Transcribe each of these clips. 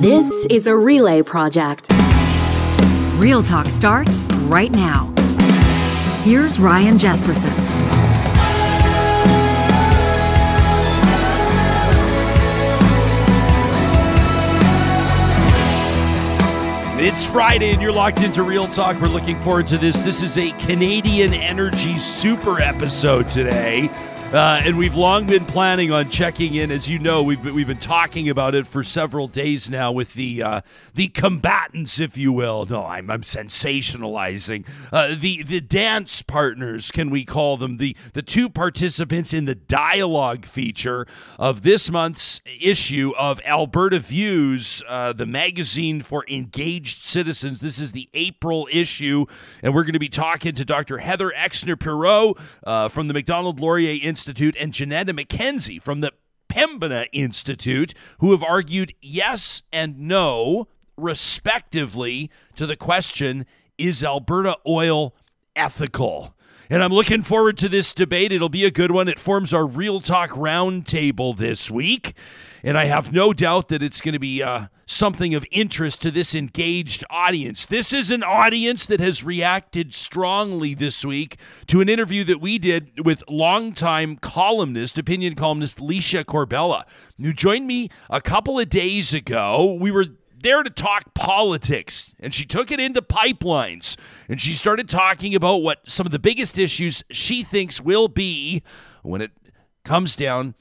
This is a relay project. Real Talk starts right now. Here's Ryan Jespersen. It's Friday and you're locked into Real Talk. We're looking forward to this. This is a Canadian energy super episode today. And we've long been planning on checking in. As you know, we've been talking about it for several days now with the combatants, if you will. No, I'm sensationalizing. The dance partners, can we call them? The two participants in the dialogue feature of this month's issue of Alberta Views, the magazine for engaged citizens. This is the April issue, and we're going to be talking to Dr. Heather Exner-Pirot from the Macdonald Laurier Institute and Janetta McKenzie from the Pembina Institute, who have argued yes and no, respectively, to the question, is Alberta oil ethical? And I'm looking forward to this debate. It'll be a good one. It forms our Real Talk Roundtable this week, and I have no doubt that it's going to be something of interest to this engaged audience. This is an audience that has reacted strongly this week to an interview that we did with longtime opinion columnist Licia Corbella, who joined me a couple of days ago. We were there to talk politics, and she took it into pipelines, and she started talking about what some of the biggest issues she thinks will be when it comes down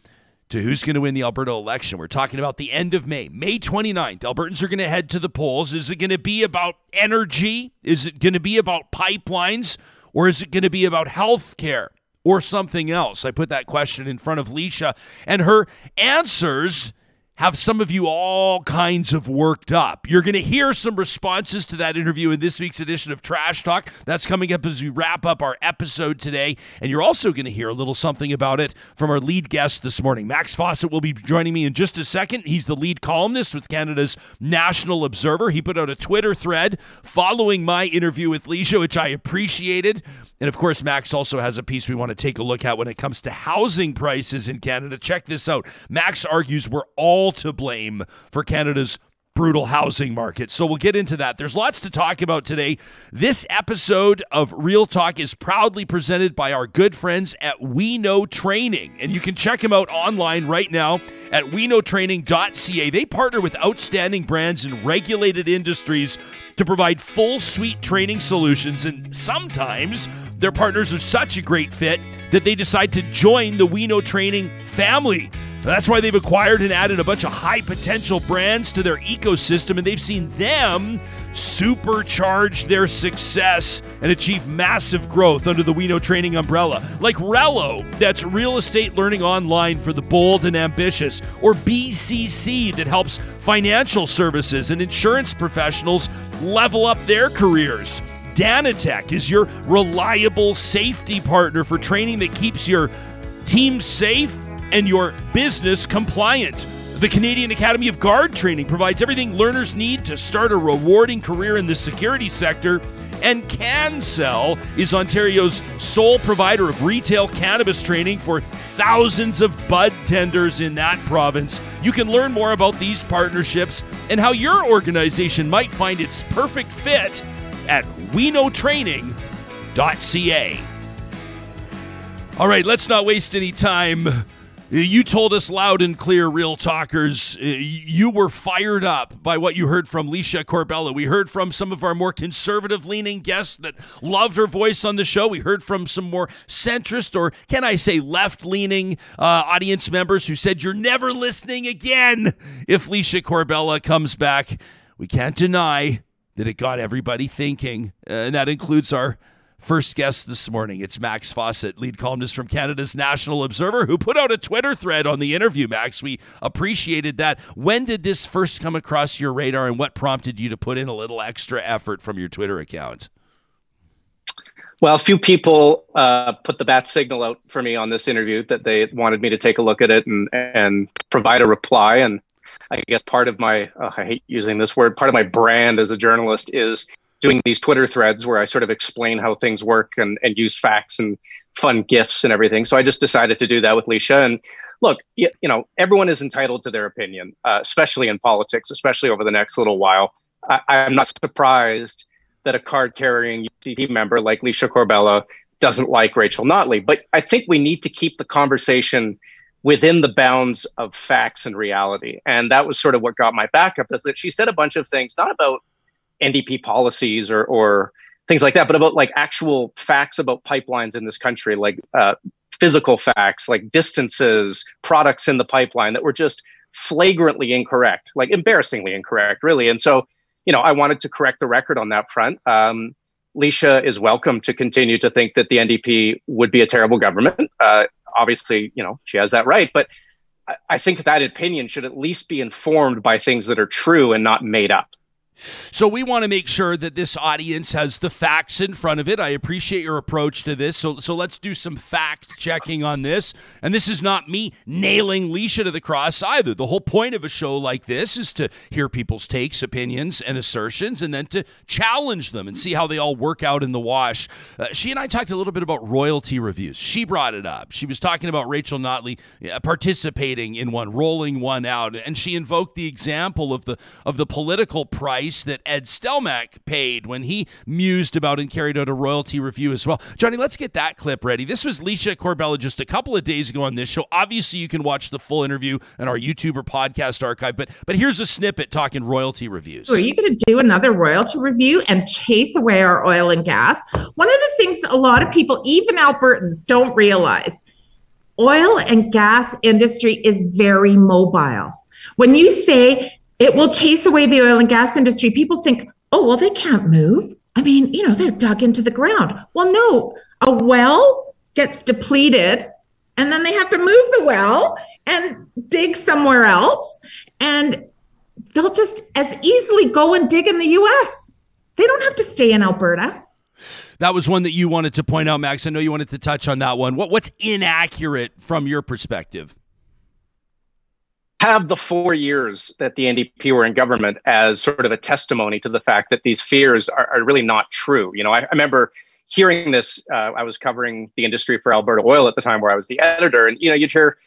to who's going to win the Alberta election. We're talking about the end of May, May 29th. Albertans are going to head to the polls. Is it going to be about energy? Is it going to be about pipelines? Or is it going to be about health care or something else? I put that question in front of Licia, and her answers have some of you all kinds of worked up. You're going to hear some responses to that interview in this week's edition of Trash Talk. That's coming up as we wrap up our episode today. And you're also going to hear a little something about it from our lead guest this morning. Max Fawcett will be joining me in just a second. He's the lead columnist with Canada's National Observer. He put out a Twitter thread following my interview with Licia, which I appreciated. And of course, Max also has a piece we want to take a look at when it comes to housing prices in Canada. Check this out. Max argues we're all to blame for Canada's brutal housing market. So we'll get into that. There's lots to talk about today. This episode of Real Talk is proudly presented by our good friends at We Know Training. And you can check them out online right now at weknowtraining.ca. They partner with outstanding brands in regulated industries to provide full suite training solutions. And sometimes their partners are such a great fit that they decide to join the We Know Training family. That's why they've acquired and added a bunch of high potential brands to their ecosystem, and they've seen them supercharge their success and achieve massive growth under the We Know Training umbrella. Like Relo, that's Real Estate Learning Online for the bold and ambitious, or BCC, that helps financial services and insurance professionals level up their careers. Danatech is your reliable safety partner for training that keeps your team safe and your business compliant. The Canadian Academy of Guard Training provides everything learners need to start a rewarding career in the security sector. And CanCell is Ontario's sole provider of retail cannabis training for thousands of bud tenders in that province. You can learn more about these partnerships and how your organization might find its perfect fit at weknowtraining.ca. All right, let's not waste any time. You told us loud and clear, Real Talkers, you were fired up by what you heard from Licia Corbella. We heard from some of our more conservative-leaning guests that loved her voice on the show. We heard from some more centrist, or can I say left-leaning, audience members who said, you're never listening again if Licia Corbella comes back. We can't deny that it got everybody thinking, and that includes our first guest this morning. It's Max Fawcett, lead columnist from Canada's National Observer, who put out a Twitter thread on the interview, Max. We appreciated that. When did this first come across your radar, and what prompted you to put in a little extra effort from your Twitter account? Well, a few people put the bat signal out for me on this interview that they wanted me to take a look at it and provide a reply. And I guess part of my, I hate using this word, part of my brand as a journalist is doing these Twitter threads where I sort of explain how things work and use facts and fun GIFs and everything. So I just decided to do that with Licia. And look, you know, everyone is entitled to their opinion, especially in politics, especially over the next little while. I'm not surprised that a card-carrying UCP member like Licia Corbella doesn't like Rachel Notley. But I think we need to keep the conversation within the bounds of facts and reality. And that was sort of what got my back up, is that she said a bunch of things, not about NDP policies or things like that, but about like actual facts about pipelines in this country, like physical facts, like distances, products in the pipeline that were just flagrantly incorrect, like embarrassingly incorrect, really. And so, you know, I wanted to correct the record on that front. Licia is welcome to continue to think that the NDP would be a terrible government. Obviously, you know, she has that right. But I think that opinion should at least be informed by things that are true and not made up. So we want to make sure that this audience has the facts in front of it. I appreciate your approach to this. So let's do some fact checking on this. And this is not me nailing Licia to the cross either. The whole point of a show like this is to hear people's takes, opinions, and assertions, and then to challenge them and see how they all work out in the wash. She and I talked a little bit about royalty reviews. She brought it up. She was talking about Rachel Notley participating in one, rolling one out. And she invoked the example of the political price that Ed Stelmach paid when he mused about and carried out a royalty review as well. Johnny, let's get that clip ready. This was Licia Corbella just a couple of days ago on this show. Obviously, you can watch the full interview on our YouTube or podcast archive, but here's a snippet talking royalty reviews. Are you going to do another royalty review and chase away our oil and gas? One of the things a lot of people, even Albertans, don't realize, oil and gas industry is very mobile. When you say it will chase away the oil and gas industry, people think, oh, well, they can't move. I mean, you know, they're dug into the ground. Well, no, a well gets depleted and then they have to move the well and dig somewhere else. And they'll just as easily go and dig in the US. They don't have to stay in Alberta. That was one that you wanted to point out, Max. I know you wanted to touch on that one. What's inaccurate from your perspective? Have the 4 years that the NDP were in government as sort of a testimony to the fact that these fears are really not true. You know, I remember hearing this. I was covering the industry for Alberta Oil at the time, where I was the editor, and you know, you'd hear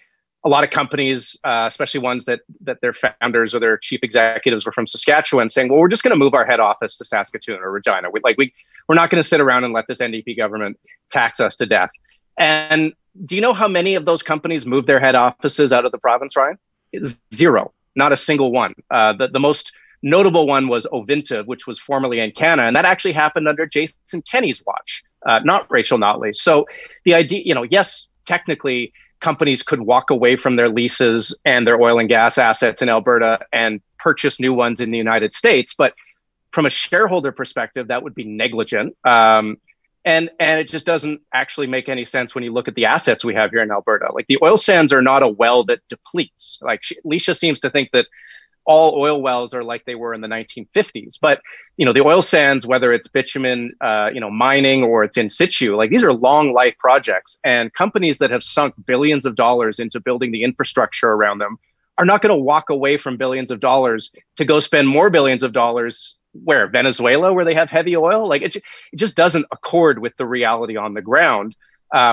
a lot of companies, especially ones that their founders or their chief executives were from Saskatchewan, saying, "Well, we're just going to move our head office to Saskatoon or Regina. We're not going to sit around and let this NDP government tax us to death." And do you know how many of those companies moved their head offices out of the province, Ryan? Zero, not a single one. The most notable one was Ovintiv, which was formerly Encana, and that actually happened under Jason Kenney's watch, not Rachel Notley. So the idea, you know, yes, technically companies could walk away from their leases and their oil and gas assets in Alberta and purchase new ones in the United States, but from a shareholder perspective, that would be negligent. And it just doesn't actually make any sense when you look at the assets we have here in Alberta. Like the oil sands are not a well that depletes. Like Licia seems to think that all oil wells are like they were in the 1950s. But, you know, the oil sands, whether it's bitumen, you know, mining or it's in situ, like these are long life projects. And companies that have sunk billions of dollars into building the infrastructure around them are not going to walk away from billions of dollars to go spend more billions of dollars where? Venezuela, where they have heavy oil? Like it just doesn't accord with the reality on the ground.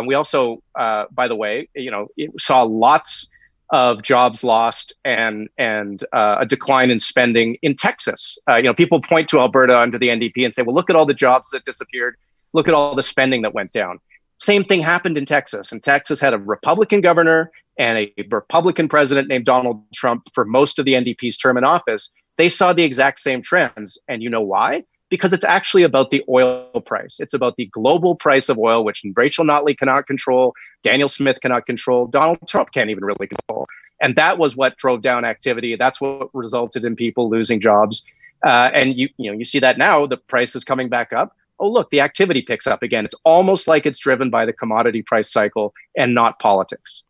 We also, by the way, you know, saw lots of jobs lost and a decline in spending in Texas. You know, people point to Alberta under the NDP and say, well, look at all the jobs that disappeared. Look at all the spending that went down. Same thing happened in Texas. And Texas had a Republican governor and a Republican president named Donald Trump for most of the NDP's term in office. They saw the exact same trends. And you know why? Because it's actually about the oil price. It's about the global price of oil, which Rachel Notley cannot control, Danielle Smith cannot control, Donald Trump can't even really control. And that was what drove down activity. That's what resulted in people losing jobs. And you see that now, the price is coming back up. Oh, look, the activity picks up again. It's almost like it's driven by the commodity price cycle and not politics.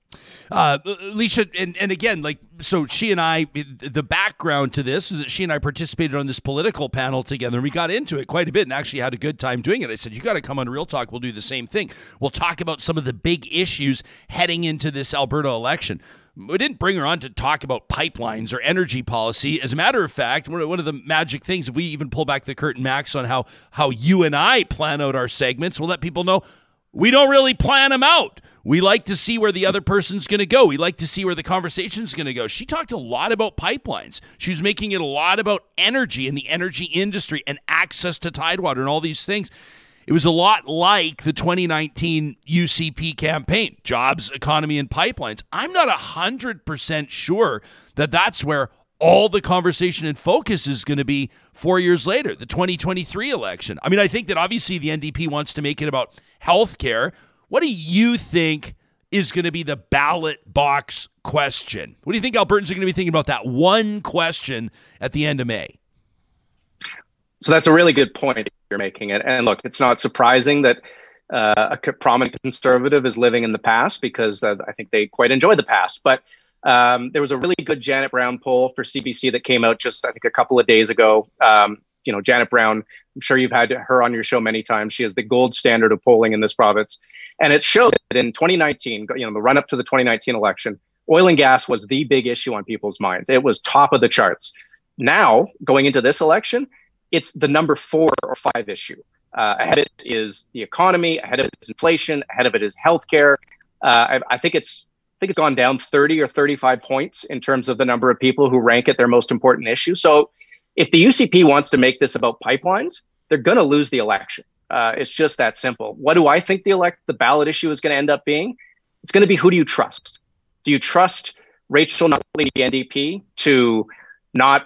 Licia, and again, like, so she and I, the background to this is that she and I participated on this political panel together, and we got into it quite a bit and actually had a good time doing it. I said, you got to come on Real Talk. We'll do the same thing. We'll talk about some of the big issues heading into this Alberta election. We didn't bring her on to talk about pipelines or energy policy. As a matter of fact, one of the magic things, if we even pull back the curtain, Max, on how you and I plan out our segments, we'll let people know We don't really plan them out. We like to see where the other person's going to go. We like to see where the conversation's going to go. She talked a lot about pipelines. She was making it a lot about energy and the energy industry and access to Tidewater and all these things. It was a lot like the 2019 UCP campaign, jobs, economy, and pipelines. I'm not 100% sure that that's where all the conversation and focus is going to be 4 years later, the 2023 election. I mean, I think that obviously the NDP wants to make it about healthcare. What do you think is going to be the ballot box question? What do you think Albertans are going to be thinking about that one question at the end of May? So that's a really good point you're making. And look, it's not surprising that a prominent conservative is living in the past because I think they quite enjoy the past. But there was a really good Janet Brown poll for CBC that came out just, I think, a couple of days ago. You know, Janet Brown, I'm sure you've had her on your show many times. She is the gold standard of polling in this province. And it showed that in 2019, you know, the run up to the 2019 election, oil and gas was the big issue on people's minds. It was top of the charts. Now, going into this election, it's the number 4 or 5 issue. Ahead of it is the economy. Ahead of it is inflation. Ahead of it is healthcare. I think it's gone down 30 or 35 points in terms of the number of people who rank it their most important issue. So if the UCP wants to make this about pipelines, they're going to lose the election. It's just that simple. What do I think the ballot issue is going to end up being? It's going to be, who do you trust? Do you trust Rachel Notley, the NDP, to not,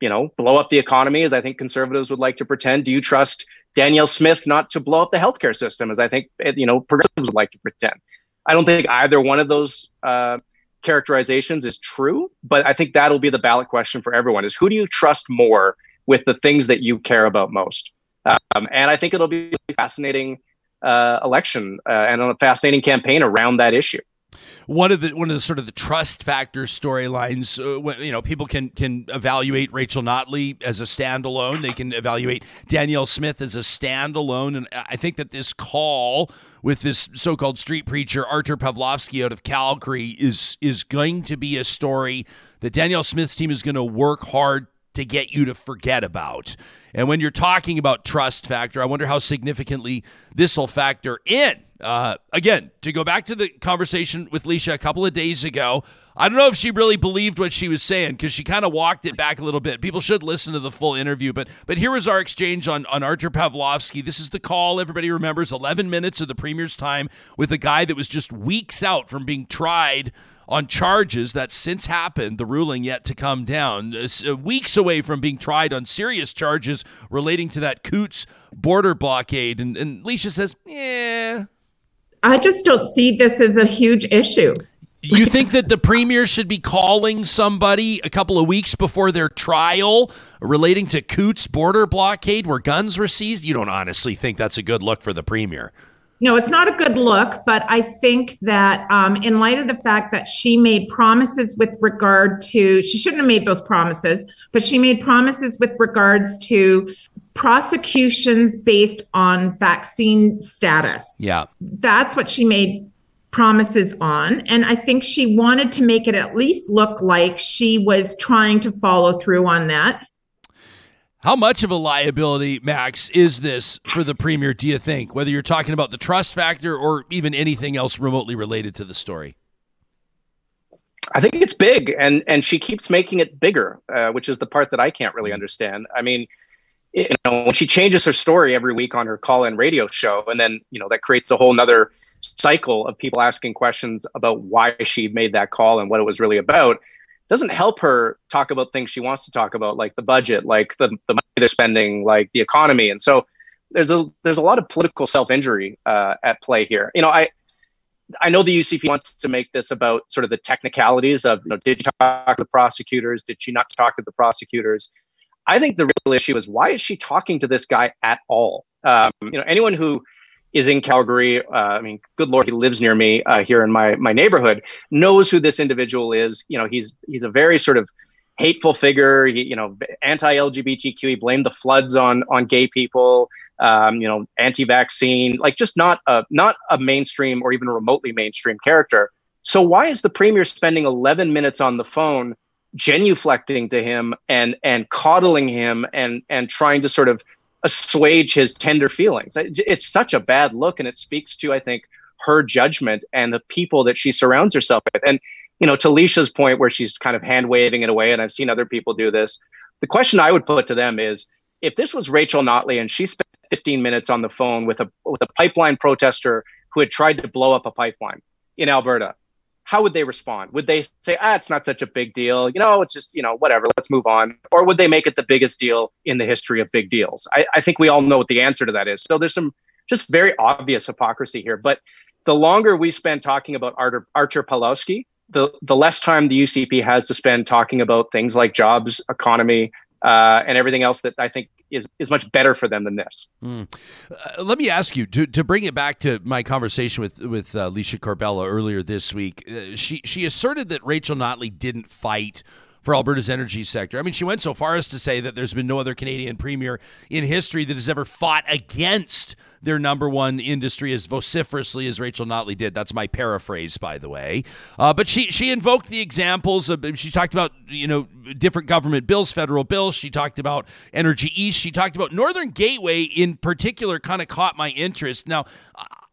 you know, blow up the economy, as I think conservatives would like to pretend? Do you trust Danielle Smith not to blow up the healthcare system, as I think, you know, progressives would like to pretend? I don't think either one of those characterizations is true, but I think that'll be the ballot question for everyone, is who do you trust more with the things that you care about most? And I think it'll be a fascinating election and a fascinating campaign around that issue. One of the sort of the trust factor storylines, you know, people can evaluate Rachel Notley as a standalone. They can evaluate Danielle Smith as a standalone. And I think that this call with this so-called street preacher, Artur Pawlowski out of Calgary, is going to be a story that Danielle Smith's team is going to work hard to get you to forget about. And when you're talking about trust factor, I wonder how significantly this will factor in. Again, to go back to the conversation with Licia a couple of days ago, I don't know if she really believed what she was saying, because she kind of walked it back a little bit. People should listen to the full interview. But here was our exchange on Artur Pawlowski. This is the call everybody remembers, 11 minutes of the Premier's time with a guy that was just weeks out from being tried on charges that since happened, the ruling yet to come down, weeks away from being tried on serious charges relating to that Coutts border blockade. And Licia says, yeah, I just don't see this as a huge issue. You think that the Premier should be calling somebody a couple of weeks before their trial relating to Coutts border blockade where guns were seized? You don't honestly think that's a good look for the Premier? No, it's not a good look, but I think that in light of the fact that she made promises with regard to, she shouldn't have made those promises, but she made promises with regards to prosecutions based on vaccine status. Yeah. That's what she made promises on. And I think she wanted to make it at least look like she was trying to follow through on that. How much of a liability, Max, is this for the Premier, do you think, whether you're talking about the trust factor or even anything else remotely related to the story? I think it's big, and she keeps making it bigger, which is the part that I can't really understand. I mean, you know, when she changes her story every week on her call-in radio show, and then, you know, that creates a whole nother cycle of people asking questions about why she made that call and what it was really about. Doesn't help her talk about things she wants to talk about, like the budget, like the money they're spending, like the economy. And so there's a lot of political self-injury at play here. You know, I know the UCP wants to make this about sort of the technicalities of, you know, did you talk to the prosecutors? Did she not talk to the prosecutors? I think the real issue is, why is she talking to this guy at all? You know, anyone who is in Calgary, I mean, good Lord, he lives near me here in my neighborhood, knows who this individual is. You know, he's a very sort of hateful figure, you know, anti-LGBTQ, he blamed the floods on gay people, you know, anti-vaccine, like just not a mainstream or even remotely mainstream character. So why is the Premier spending 11 minutes on the phone genuflecting to him and coddling him and trying to sort of assuage his tender feelings. It's such a bad look, and it speaks to, I think, her judgment and the people that she surrounds herself with. And, you know, to Licia's point where she's kind of hand waving it away, and I've seen other people do this, the question I would put to them is, if this was Rachel Notley and she spent 15 minutes on the phone with a pipeline protester who had tried to blow up a pipeline in Alberta, how would they respond? Would they say, it's not such a big deal, you know, it's just, you know, whatever, let's move on? Or would they make it the biggest deal in the history of big deals? I think we all know what the answer to that is. So there's some just very obvious hypocrisy here. But the longer we spend talking about Artur Pawlowski, the less time the UCP has to spend talking about things like jobs, economy, and everything else that I think is much better for them than this. Let me ask you, to bring it back to my conversation with Licia Corbella earlier this week, she asserted that Rachel Notley didn't fight for Alberta's energy sector. I mean, she went so far as to say that there's been no other Canadian premier in history that has ever fought against their number one industry as vociferously as Rachel Notley did. That's my paraphrase, by the way. But she invoked the examples of, she talked about, you know, different government bills, federal bills. She talked about Energy East. She talked about Northern Gateway in particular, kind of caught my interest. Now,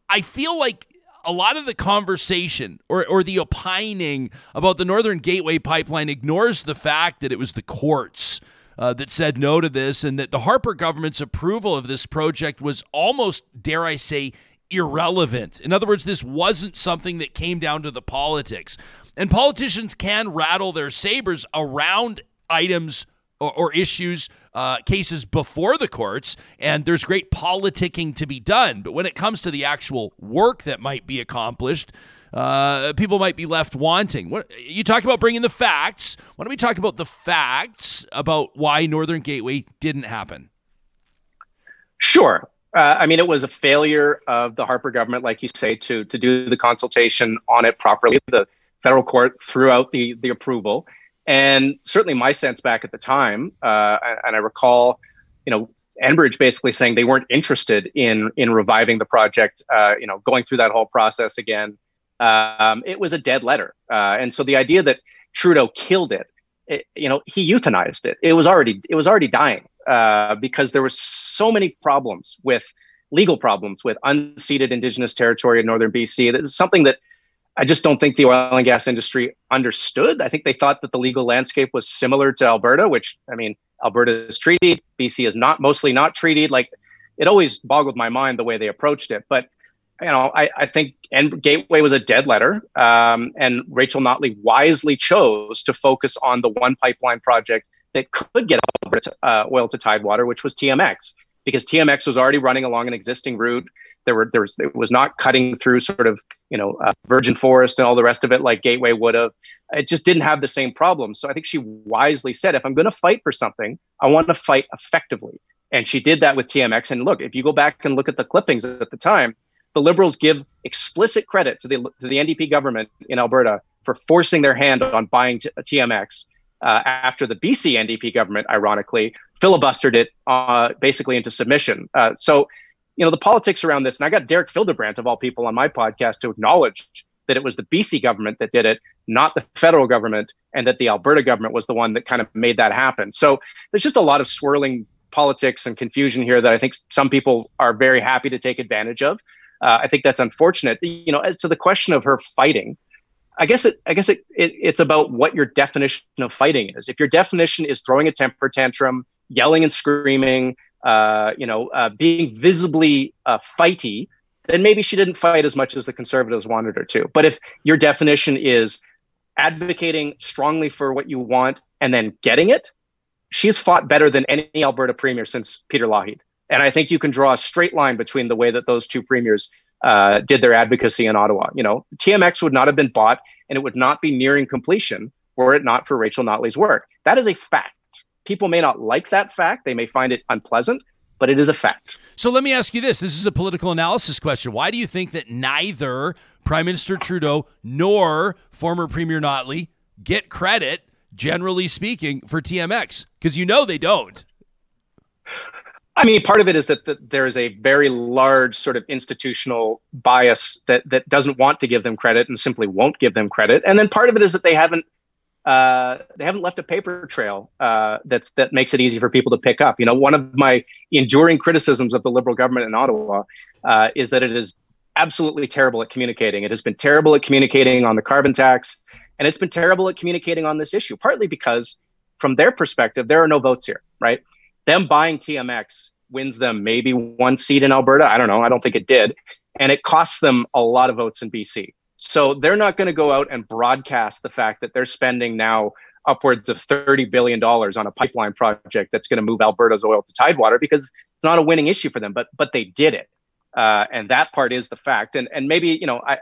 I feel like a lot of the conversation or the opining about the Northern Gateway pipeline ignores the fact that it was the courts that said no to this, and that the Harper government's approval of this project was almost, dare I say, irrelevant. In other words, this wasn't something that came down to the politics. And politicians can rattle their sabers around items or issues, cases before the courts, and there's great politicking to be done. But when it comes to the actual work that might be accomplished, people might be left wanting. What, you talk about bringing the facts. Why don't we talk about the facts about why Northern Gateway didn't happen? Sure. I mean, it was a failure of the Harper government, like you say, to do the consultation on it properly. The federal court threw out the approval. And certainly my sense back at the time, and I recall, you know, Enbridge basically saying they weren't interested in reviving the project, you know, going through that whole process again. It was a dead letter. And so the idea that Trudeau killed it, you know, he euthanized it. It was already dying because there were so many problems with legal problems with unceded Indigenous territory in northern BC. That is something that I just don't think the oil and gas industry understood. I think they thought that the legal landscape was similar to Alberta, which, I mean, Alberta is treated, BC is not, mostly not treated. Like, it always boggled my mind the way they approached it. But, you know, I think Gateway was a dead letter, and Rachel Notley wisely chose to focus on the one pipeline project that could get Alberta oil to tidewater, which was TMX, because TMX was already running along an existing route. It was not cutting through sort of, you know, virgin forest and all the rest of it like Gateway would have. It just didn't have the same problems. So I think she wisely said, if I'm going to fight for something, I want to fight effectively. And she did that with TMX. And look, if you go back and look at the clippings at the time, the Liberals give explicit credit to the NDP government in Alberta for forcing their hand on buying TMX after the BC NDP government, ironically, filibustered it basically into submission. So, you know, the politics around this, and I got Derek Fildebrand, of all people, on my podcast to acknowledge that it was the BC government that did it, not the federal government, and that the Alberta government was the one that kind of made that happen. So there's just a lot of swirling politics and confusion here that I think some people are very happy to take advantage of. I think that's unfortunate. You know, as to the question of her fighting, I guess it's about what your definition of fighting is. If your definition is throwing a temper tantrum, yelling and screaming, being visibly fighty, then maybe she didn't fight as much as the Conservatives wanted her to. But if your definition is advocating strongly for what you want and then getting it, she's fought better than any Alberta premier since Peter Lougheed. And I think you can draw a straight line between the way that those two premiers did their advocacy in Ottawa. You know, TMX would not have been bought and it would not be nearing completion were it not for Rachel Notley's work. That is a fact. People may not like that fact. They may find it unpleasant, but it is a fact. So let me ask you this. This is a political analysis question. Why do you think that neither Prime Minister Trudeau nor former Premier Notley get credit, generally speaking, for TMX? Because you know they don't. I mean, part of it is that there is a very large sort of institutional bias that doesn't want to give them credit and simply won't give them credit. And then part of it is that they haven't They haven't left a paper trail that makes it easy for people to pick up. You know, one of my enduring criticisms of the Liberal government in Ottawa is that it is absolutely terrible at communicating. It has been terrible at communicating on the carbon tax, and it's been terrible at communicating on this issue, partly because from their perspective, there are no votes here, right? Them buying TMX wins them maybe one seat in Alberta. I don't know. I don't think it did. And it costs them a lot of votes in BC. So they're not going to go out and broadcast the fact that they're spending now upwards of $30 billion on a pipeline project that's going to move Alberta's oil to Tidewater, because it's not a winning issue for them, but they did it. And that part is the fact. And maybe, you know, I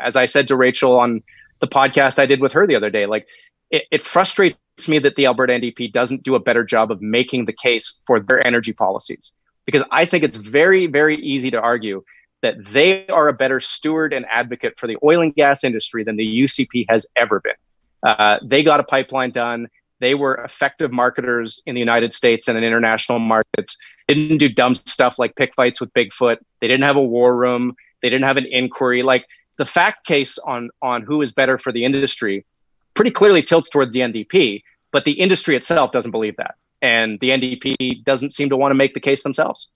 as I said to Rachel on the podcast I did with her the other day, like it frustrates me that the Alberta NDP doesn't do a better job of making the case for their energy policies, because I think it's very, very easy to argue that they are a better steward and advocate for the oil and gas industry than the UCP has ever been. They got a pipeline done. They were effective marketers in the United States and in international markets. They didn't do dumb stuff like pick fights with Bigfoot. They didn't have a war room. They didn't have an inquiry. Like, the fact case on who is better for the industry pretty clearly tilts towards the NDP, but the industry itself doesn't believe that. And the NDP doesn't seem to want to make the case themselves.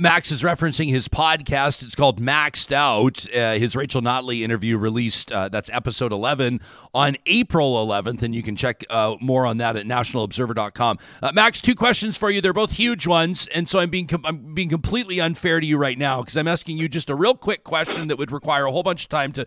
Max is referencing his podcast. It's called Maxed Out. His Rachel Notley interview released, that's episode 11, on April 11th. And you can check more on that at nationalobserver.com. Max, two questions for you. They're both huge ones. And so I'm being completely unfair to you right now, because I'm asking you just a real quick question that would require a whole bunch of time to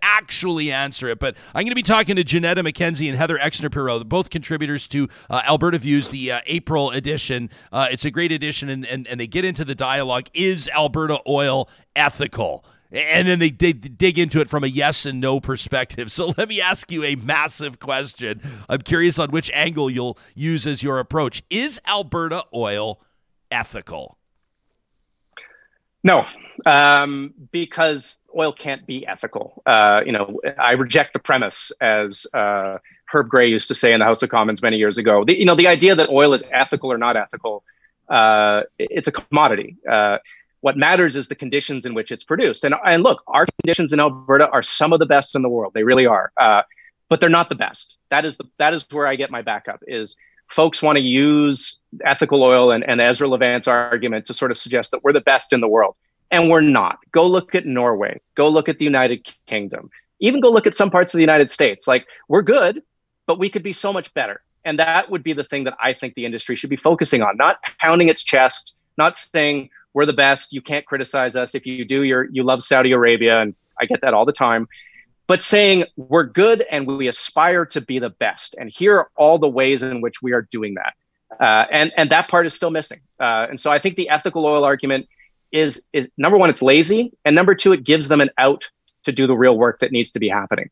actually answer it. But I'm going to be talking to Janetta McKenzie and Heather Exner-Pirot, both contributors to Alberta Views, the April edition. It's a great edition, and they get into the dialogue, is Alberta oil ethical? And then they dig into it from a yes and no perspective. So let me ask you a massive question. I'm curious on which angle you'll use as your approach. Is Alberta oil ethical? No, because oil can't be ethical. You know, I reject the premise, as Herb Gray used to say in the House of Commons many years ago. The idea that oil is ethical or not ethical, it's a commodity. What matters is the conditions in which it's produced. And look, our conditions in Alberta are some of the best in the world. They really are, but they're not the best. That is where I get my backup is. Folks want to use ethical oil and Ezra Levant's argument to sort of suggest that we're the best in the world. And we're not. Go look at Norway. Go look at the United Kingdom. Even go look at some parts of the United States. Like, we're good, but we could be so much better. And that would be the thing that I think the industry should be focusing on, not pounding its chest, not saying we're the best. You can't criticize us. If you do, you love Saudi Arabia. And I get that all the time. But saying we're good and we aspire to be the best. And here are all the ways in which we are doing that. And that part is still missing. And so I think the ethical oil argument is number one, it's lazy. And number two, it gives them an out to do the real work that needs to be happening.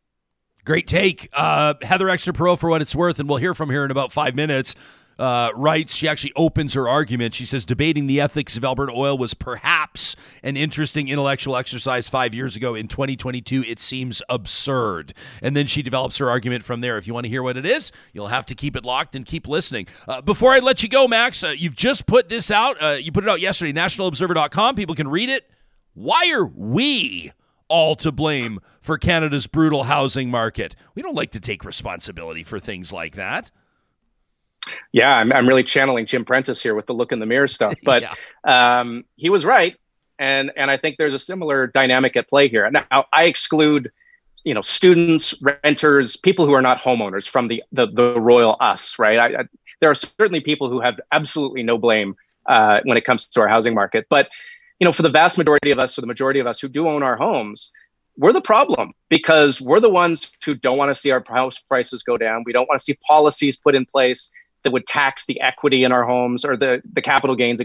Great take. Heather Exner-Pirot, for what it's worth, and we'll hear from her in about 5 minutes. Writes, she actually opens her argument. She says, debating the ethics of Alberta oil was perhaps an interesting intellectual exercise 5 years ago. In 2022, it seems absurd. And then she develops her argument from there. If you want to hear what it is, you'll have to keep it locked and keep listening. Before I let you go, Max, you've just put this out. You put it out yesterday, nationalobserver.com. People can read it. Why are we all to blame for Canada's brutal housing market? We don't like to take responsibility for things like that. Yeah, I'm really channeling Jim Prentice here with the look in the mirror stuff, but yeah. He was right, and I think there's a similar dynamic at play here. Now, I exclude, students, renters, people who are not homeowners from the royal us, right? There are certainly people who have absolutely no blame when it comes to our housing market, but for the vast majority of us, for the majority of us who do own our homes, we're the problem, because we're the ones who don't want to see our house prices go down. We don't want to see policies put in place that would tax the equity in our homes, or the capital gains,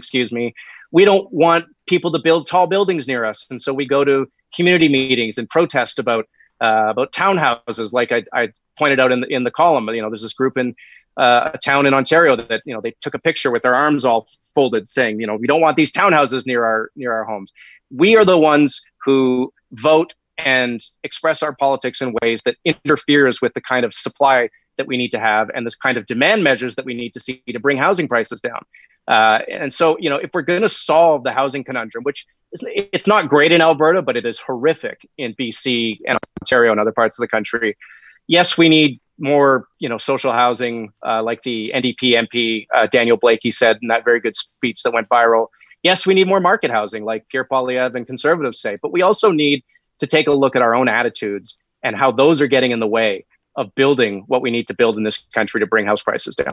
We don't want people to build tall buildings near us. And so we go to community meetings and protest about townhouses. Like I pointed out in the column, there's this group in a town in Ontario that, they took a picture with their arms all folded saying, we don't want these townhouses near our homes. We are the ones who vote and express our politics in ways that interferes with the kind of supply that we need to have and this kind of demand measures that we need to see to bring housing prices down. And so, if we're going to solve the housing conundrum, which it's not great in Alberta, but it is horrific in BC and Ontario and other parts of the country. Yes, we need more, you know, social housing, like the NDP MP, Daniel Blakey said in that very good speech that went viral. Yes, we need more market housing like Pierre Poilievre and conservatives say, but we also need to take a look at our own attitudes and how those are getting in the way of building what we need to build in this country to bring house prices down.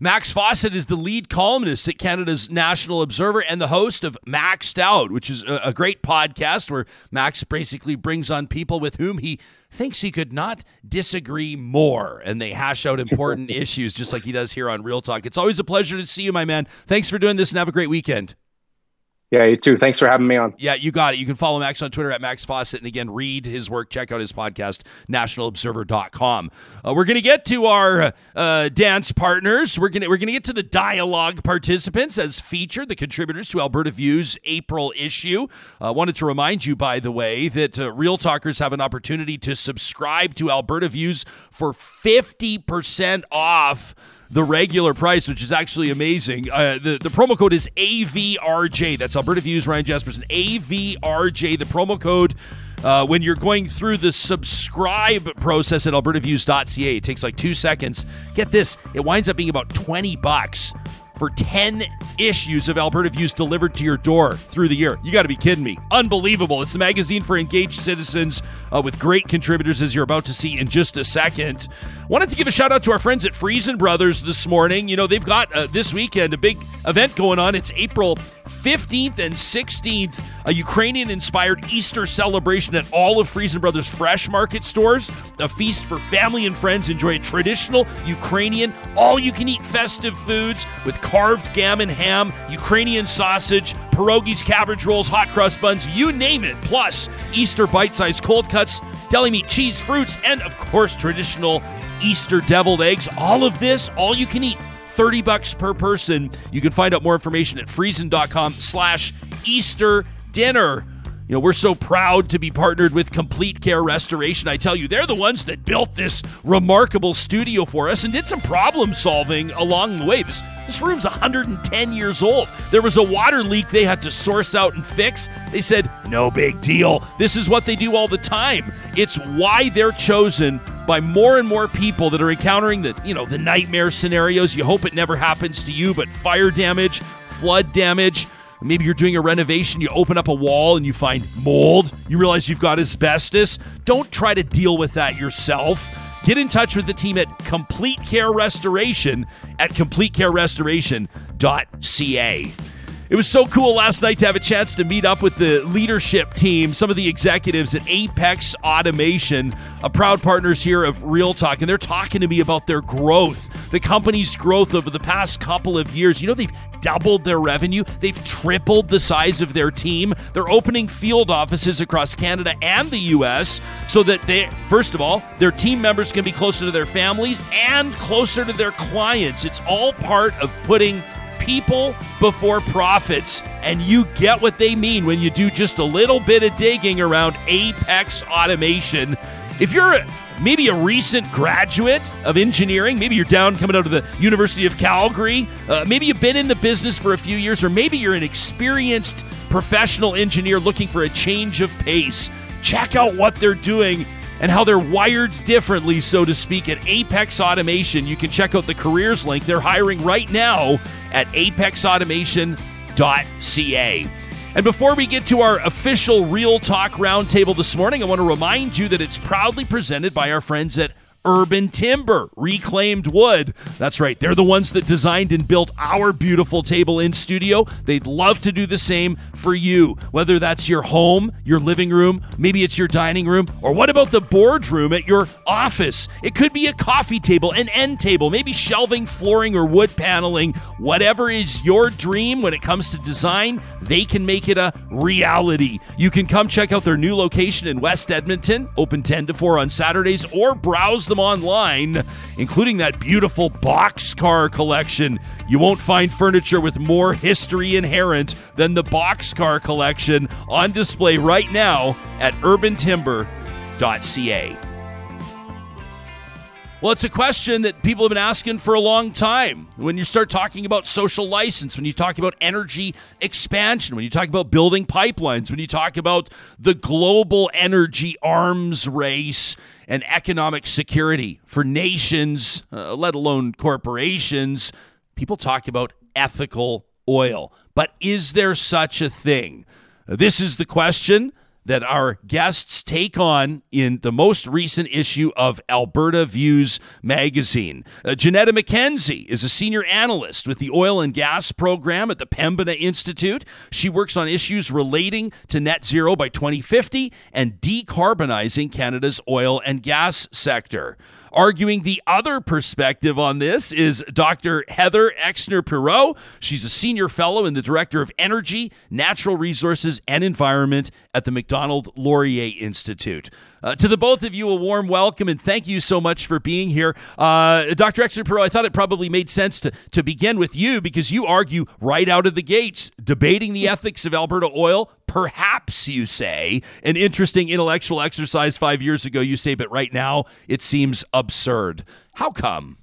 Max Fawcett is the lead columnist at Canada's National Observer and the host of Maxed Out, which is a great podcast where Max basically brings on people with whom he thinks he could not disagree more, and they hash out important issues just like he does here on Real Talk. It's always a pleasure to see you, my man. Thanks for doing this and have a great weekend. Yeah, you too. Thanks for having me on. Yeah, you got it. You can follow Max on Twitter at Max Fawcett. And again, read his work. Check out his podcast, nationalobserver.com. We're going to get to our dance partners. We're gonna get to the dialogue participants as featured, the contributors to Alberta View's April issue. I wanted to remind you, by the way, that Real Talkers have an opportunity to subscribe to Alberta Views for 50% off the regular price, which is actually amazing. The promo code is AVRJ. That's Alberta Views, Ryan Jespersen. AVRJ, the promo code. When you're going through the subscribe process at albertaviews.ca, it takes like 2 seconds. Get this, it winds up being about $20 for 10 issues of Alberta Views delivered to your door through the year. You got to be kidding me. Unbelievable. It's the magazine for engaged citizens with great contributors, as you're about to see in just a second. Wanted to give a shout out to our friends at Friesen Brothers this morning. You know, they've got this weekend a big event going on. It's April 15th and 16th, a Ukrainian-inspired Easter celebration at all of Friesen Brothers' Fresh Market stores. A feast for family and friends. Enjoy traditional Ukrainian, all-you-can-eat festive foods with carved gammon ham, Ukrainian sausage, pierogies, cabbage rolls, hot cross buns, you name it. Plus, Easter bite-sized cold cuts, deli meat, cheese, fruits, and, of course, traditional Easter deviled eggs. All of this, all-you-can-eat. $30 per person. You can find out more information at friesen.com/Easter dinner. You know, we're so proud to be partnered with Complete Care Restoration. I tell you, they're the ones that built this remarkable studio for us and did some problem solving along the way. This room's 110 years old. There was a water leak they had to source out and fix. They said, no big deal. This is what they do all the time. It's why they're chosen by more and more people that are encountering the, you know, the nightmare scenarios. You hope it never happens to you, but fire damage, flood damage. Maybe you're doing a renovation, you open up a wall and you find mold. You realize you've got asbestos. Don't try to deal with that yourself. Get in touch with the team at Complete Care Restoration at CompleteCareRestoration.ca. It was so cool last night to have a chance to meet up with the leadership team, some of the executives at Apex Automation, a proud partners here of Real Talk, and they're talking to me about their growth, the company's growth over the past couple of years. You know, they've doubled their revenue. They've tripled the size of their team. They're opening field offices across Canada and the U.S. so that they, first of all, their team members can be closer to their families and closer to their clients. It's all part of putting people before profits, and you get what they mean when you do just a little bit of digging around Apex Automation. If you're maybe a recent graduate of engineering, maybe you're down coming out of the University of Calgary, maybe you've been in the business for a few years, or maybe you're an experienced professional engineer looking for a change of pace, check out what they're doing and how they're wired differently, so to speak, at Apex Automation. You can check out the careers link. They're hiring right now at apexautomation.ca. And before we get to our official Real Talk Roundtable this morning, I want to remind you that it's proudly presented by our friends at Urban Timber, reclaimed wood. That's right. They're the ones that designed and built our beautiful table in studio. They'd love to do the same for you, whether that's your home, your living room, maybe it's your dining room, or what about the boardroom at your office? It could be a coffee table, an end table, maybe shelving, flooring, or wood paneling. Whatever is your dream when it comes to design, they can make it a reality. You can come check out their new location in West Edmonton, open 10 to 4 on Saturdays, or browse them online, including that beautiful boxcar collection. You won't find furniture with more history inherent than the boxcar collection, on display right now at urbantimber.ca. Well, it's a question that people have been asking for a long time. When you start talking about social license, when you talk about energy expansion, when you talk about building pipelines, when you talk about the global energy arms race and economic security for nations, let alone corporations, people talk about ethical oil. But is there such a thing? This is the question that our guests take on in the most recent issue of Alberta Views magazine. Janetta McKenzie is a senior analyst with the oil and gas program at the Pembina Institute. She works on issues relating to net zero by 2050 and decarbonizing Canada's oil and gas sector. Arguing the other perspective on this is Dr. Heather Exner-Pirot. She's a senior fellow and the director of energy, natural resources, and environment at the Macdonald Laurier Institute. To the both of you, a warm welcome, and thank you so much for being here. Dr. Exner-Pirot, I thought it probably made sense to begin with you because you argue right out of the gates, debating the ethics of Alberta oil, perhaps, you say, an interesting intellectual exercise 5 years ago, you say, but right now it seems absurd. How come?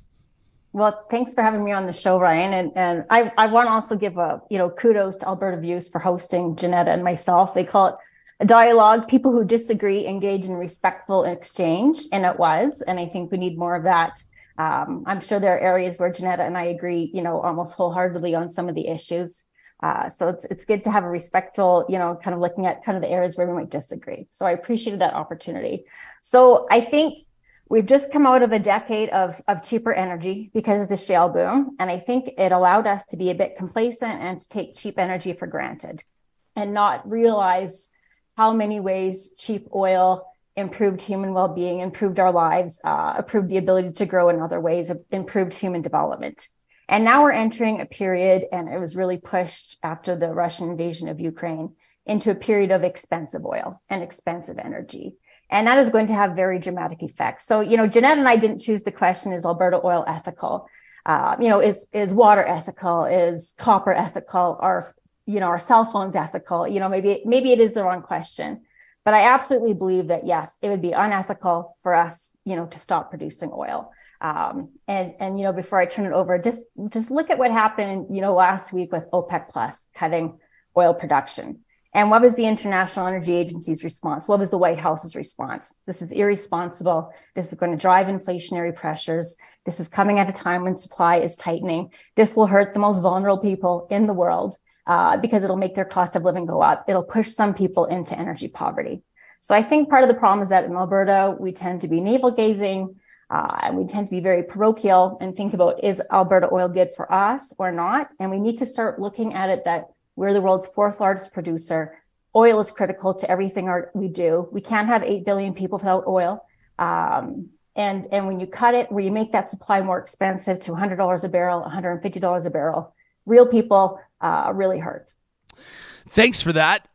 Well, thanks for having me on the show, Ryan. And I want to also give a kudos to Alberta Views for hosting Janetta and myself. They call it a dialogue, people who disagree engage in respectful exchange, and it was, and I think we need more of that. I'm sure there are areas where Janetta and I agree, almost wholeheartedly on some of the issues. So it's good to have a respectful, kind of looking at kind of the areas where we might disagree. So I appreciated that opportunity. So I think we've just come out of a decade of cheaper energy because of the shale boom, and I think it allowed us to be a bit complacent and to take cheap energy for granted and not realize how many ways cheap oil improved human well-being, improved our lives, improved the ability to grow in other ways, improved human development. And now we're entering a period, and it was really pushed after the Russian invasion of Ukraine, into a period of expensive oil and expensive energy. And that is going to have very dramatic effects. So, Janette and I didn't choose the question, is Alberta oil ethical? Is water ethical? Is copper ethical? Or our cell phones ethical? Maybe it is the wrong question, but I absolutely believe that, yes, it would be unethical for us, to stop producing oil. And before I turn it over, just look at what happened, last week with OPEC plus cutting oil production. And what was the International Energy Agency's response? What was the White House's response? This is irresponsible. This is going to drive inflationary pressures. This is coming at a time when supply is tightening. This will hurt the most vulnerable people in the world. Because it'll make their cost of living go up. It'll push some people into energy poverty. So I think part of the problem is that in Alberta, we tend to be navel-gazing, and we tend to be very parochial and think about, is Alberta oil good for us or not? And we need to start looking at it that we're the world's fourth largest producer. Oil is critical to everything we do. We can't have 8 billion people without oil. And when you cut it, where you make that supply more expensive to $100 a barrel, $150 a barrel, real people really hurt. Thanks for that.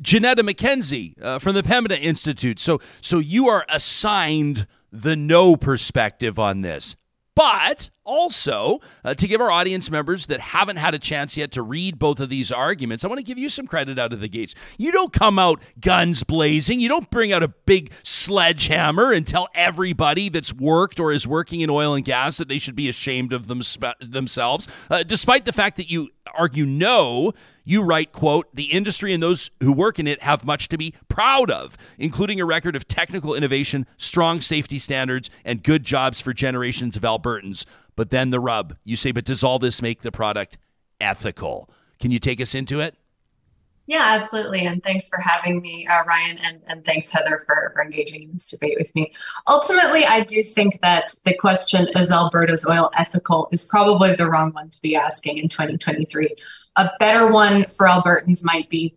Janetta McKenzie from the Pembina Institute. So you are assigned the no perspective on this. But also, to give our audience members that haven't had a chance yet to read both of these arguments, I want to give you some credit out of the gates. You don't come out guns blazing. You don't bring out a big sledgehammer and tell everybody that's worked or is working in oil and gas that they should be ashamed of themselves. Despite the fact that you argue no, you write, quote, the industry and those who work in it have much to be proud of, including a record of technical innovation, strong safety standards, and good jobs for generations of Albertans. But then the rub, you say, but does all this make the product ethical? Can you take us into it? Yeah, absolutely. And thanks for having me, Ryan. And thanks, Heather, for engaging in this debate with me. Ultimately, I do think that the question, is Alberta's oil ethical, is probably the wrong one to be asking in 2023. A better one for Albertans might be,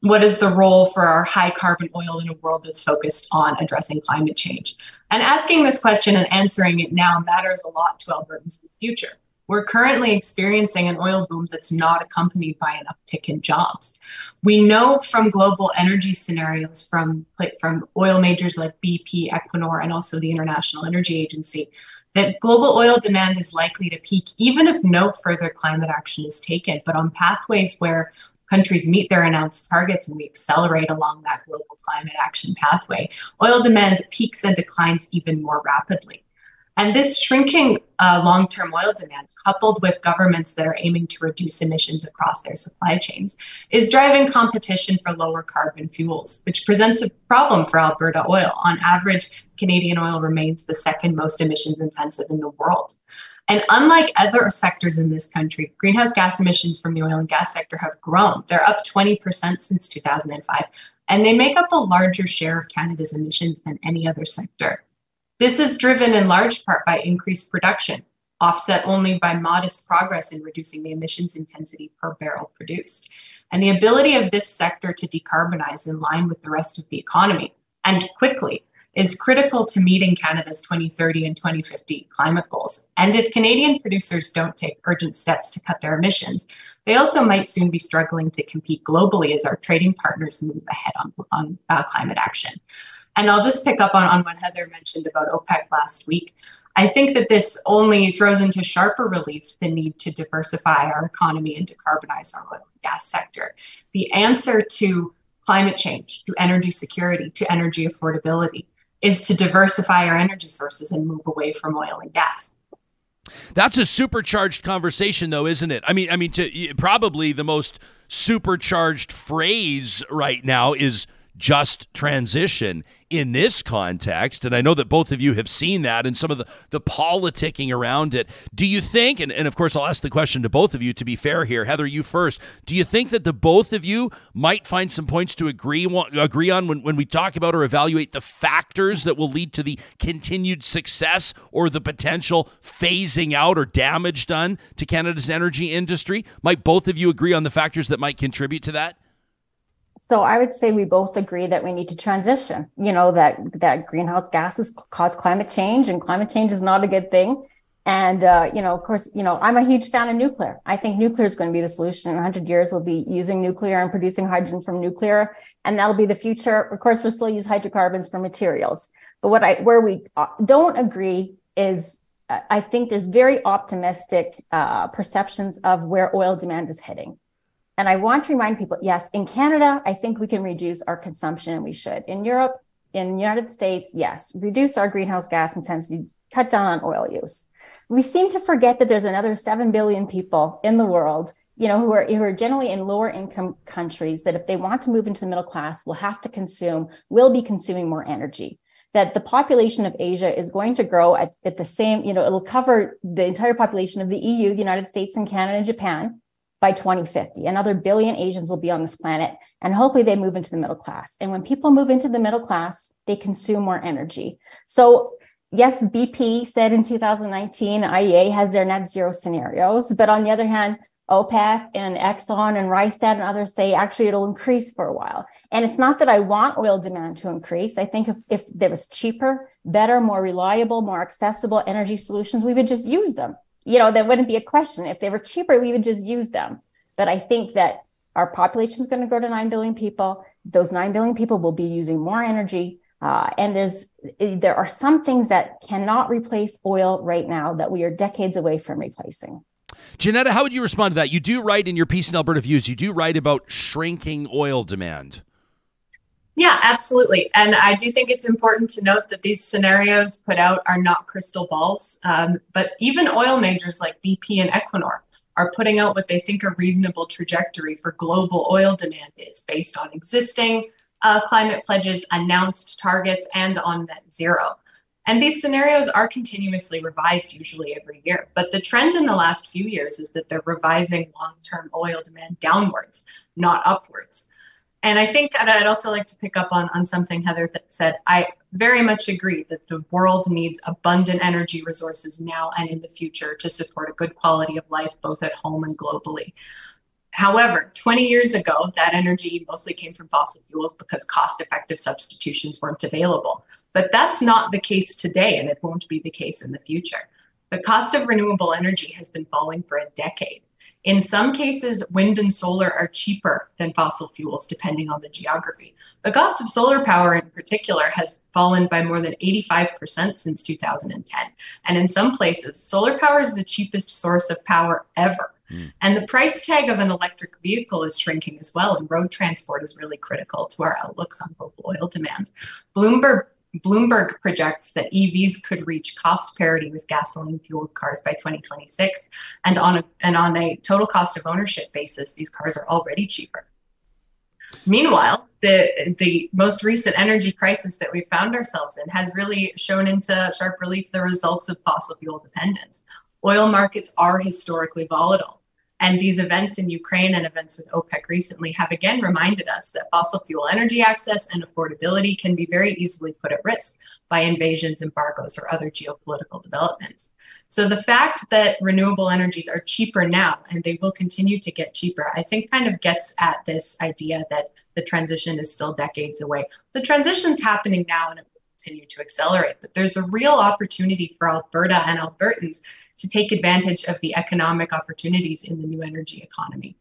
what is the role for our high carbon oil in a world that's focused on addressing climate change? And asking this question and answering it now matters a lot to Albertans in the future. We're currently experiencing an oil boom that's not accompanied by an uptick in jobs. We know from global energy scenarios from oil majors like BP, Equinor, and also the International Energy Agency, that global oil demand is likely to peak, even if no further climate action is taken, but on pathways where countries meet their announced targets and we accelerate along that global climate action pathway, oil demand peaks and declines even more rapidly. And this shrinking long-term oil demand, coupled with governments that are aiming to reduce emissions across their supply chains, is driving competition for lower carbon fuels, which presents a problem for Alberta oil. On average, Canadian oil remains the second most emissions intensive in the world. And unlike other sectors in this country, greenhouse gas emissions from the oil and gas sector have grown. They're up 20% since 2005, and they make up a larger share of Canada's emissions than any other sector. This is driven in large part by increased production, offset only by modest progress in reducing the emissions intensity per barrel produced, and the ability of this sector to decarbonize in line with the rest of the economy, and quickly, is critical to meeting Canada's 2030 and 2050 climate goals. And if Canadian producers don't take urgent steps to cut their emissions, they also might soon be struggling to compete globally as our trading partners move ahead on climate action. And I'll just pick up on what Heather mentioned about OPEC last week. I think that this only throws into sharper relief the need to diversify our economy and decarbonize our oil and gas sector. The answer to climate change, to energy security, to energy affordability, is to diversify our energy sources and move away from oil and gas. That's a supercharged conversation, though, isn't it? I mean, probably the most supercharged phrase right now is just transition in this context. And I know that both of you have seen that and some of the politicking around it. Do you think, and of course, I'll ask the question to both of you to be fair here. Heather, you first. Do you think that the both of you might find some points to agree on when we talk about or evaluate the factors that will lead to the continued success or the potential phasing out or damage done to Canada's energy industry? Might both of you agree on the factors that might contribute to that? So I would say we both agree that we need to transition, you know, that greenhouse gases cause climate change, and climate change is not a good thing. And, you know, of course, you know, I'm a huge fan of nuclear. I think nuclear is going to be the solution. In 100 years, we'll be using nuclear and producing hydrogen from nuclear, and that'll be the future. Of course, we'll still use hydrocarbons for materials. But where we don't agree is I think there's very optimistic perceptions of where oil demand is heading. And I want to remind people, yes, in Canada, I think we can reduce our consumption, and we should. In Europe, in the United States, yes, reduce our greenhouse gas intensity, cut down on oil use. We seem to forget that there's another 7 billion people in the world, you know, who are generally in lower income countries, that if they want to move into the middle class, will be consuming more energy. That the population of Asia is going to grow at the same, you know, it'll cover the entire population of the EU, the United States, and Canada, and Japan. By 2050, another billion Asians will be on this planet, and hopefully they move into the middle class. And when people move into the middle class, they consume more energy. So yes, BP said in 2019, IEA has their net zero scenarios. But on the other hand, OPEC and Exxon and Rystad and others say, actually, it'll increase for a while. And it's not that I want oil demand to increase. I think if there was cheaper, better, more reliable, more accessible energy solutions, we would just use them. You know, that wouldn't be a question. If they were cheaper, we would just use them. But I think that our population is going to grow to 9 billion people. Those 9 billion people will be using more energy. And there are some things that cannot replace oil right now that we are decades away from replacing. Janetta, how would you respond to that? You do write in your piece in Alberta Views, you do write about shrinking oil demand. Yeah, absolutely. And I do think it's important to note that these scenarios put out are not crystal balls, but even oil majors like BP and Equinor are putting out what they think a reasonable trajectory for global oil demand is based on existing climate pledges, announced targets, and on net zero. And these scenarios are continuously revised, usually every year. But the trend in the last few years is that they're revising long-term oil demand downwards, not upwards. And I think I'd also like to pick up on something Heather said. I very much agree that the world needs abundant energy resources now and in the future to support a good quality of life, both at home and globally. However, 20 years ago, that energy mostly came from fossil fuels because cost-effective substitutions weren't available. But that's not the case today, and it won't be the case in the future. The cost of renewable energy has been falling for a decade. In some cases, wind and solar are cheaper than fossil fuels, depending on the geography. The cost of solar power in particular has fallen by more than 85% since 2010. And in some places, solar power is the cheapest source of power ever. And the price tag of an electric vehicle is shrinking as well, and road transport is really critical to our outlooks on global oil demand. Bloomberg Bloomberg projects that EVs could reach cost parity with gasoline-fueled cars by 2026. And on a total cost of ownership basis, these cars are already cheaper. Meanwhile, the most recent energy crisis that we found ourselves in has really shown into sharp relief the results of fossil fuel dependence. Oil markets are historically volatile. And these events in Ukraine and events with OPEC recently have again reminded us that fossil fuel energy access and affordability can be very easily put at risk by invasions, embargoes, or other geopolitical developments. So the fact that renewable energies are cheaper now, and they will continue to get cheaper, I think kind of gets at this idea that the transition is still decades away. The transition's happening now and it will continue to accelerate, but there's a real opportunity for Alberta and Albertans to take advantage of the economic opportunities in the new energy economy.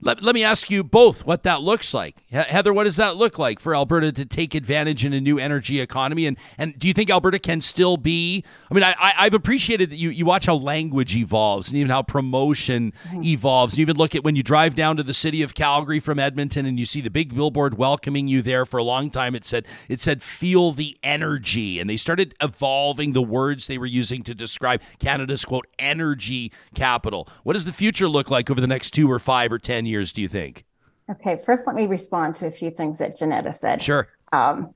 Let me ask you both what that looks like. Heather, what does that look like for Alberta to take advantage in a new energy economy? And do you think Alberta can still be, I mean, I've appreciated that you watch how language evolves and even how promotion evolves. You even look at when you drive down to the city of Calgary from Edmonton and you see the big billboard welcoming you there. For a long time, it said, feel the energy. And they started evolving the words they were using to describe Canada's, quote, energy capital. What does the future look like over the next 2 or 5 or 10 years, do you think? Okay, first let me respond to a few things that Janetta said. Sure. 80%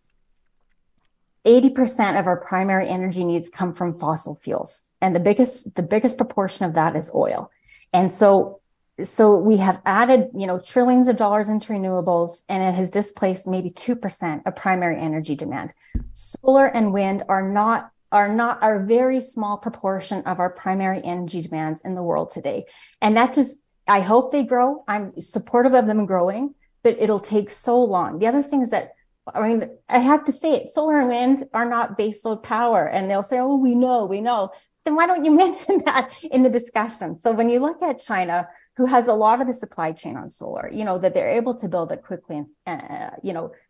of our primary energy needs come from fossil fuels, and the biggest proportion of that is oil. And so we have added, trillions of dollars into renewables, and it has displaced maybe 2% of primary energy demand. Solar and wind are not a very small proportion of our primary energy demands in the world today, and that just, I hope they grow. I'm supportive of them growing, but it'll take so long. The other things that, I mean, I have to say it, solar and wind are not baseload power. And they'll say, oh, we know. Then why don't you mention that in the discussion? So when you look at China, who has a lot of the supply chain on solar, that they're able to build it quickly, and,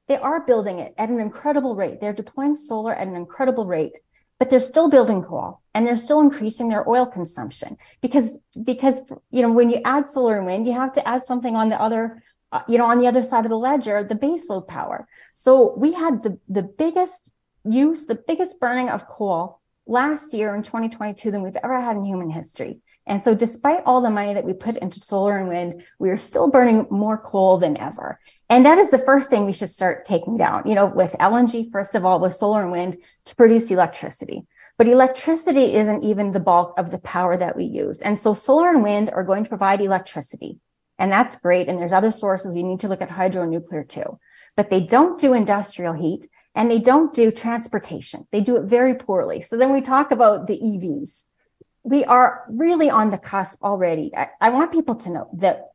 they are building it at an incredible rate. They're deploying solar at an incredible rate, but they're still building coal and they're still increasing their oil consumption because when you add solar and wind, you have to add something on the other, on the other side of the ledger, the baseload power. So we had the biggest burning of coal last year in 2022 than we've ever had in human history. And so despite all the money that we put into solar and wind, we are still burning more coal than ever. And that is the first thing we should start taking down, with LNG, first of all, with solar and wind to produce electricity. But electricity isn't even the bulk of the power that we use. And so solar and wind are going to provide electricity. And that's great. And there's other sources. We need to look at hydro and nuclear too. But they don't do industrial heat and they don't do transportation. They do it very poorly. So then we talk about the EVs. We are really on the cusp already. I want people to know that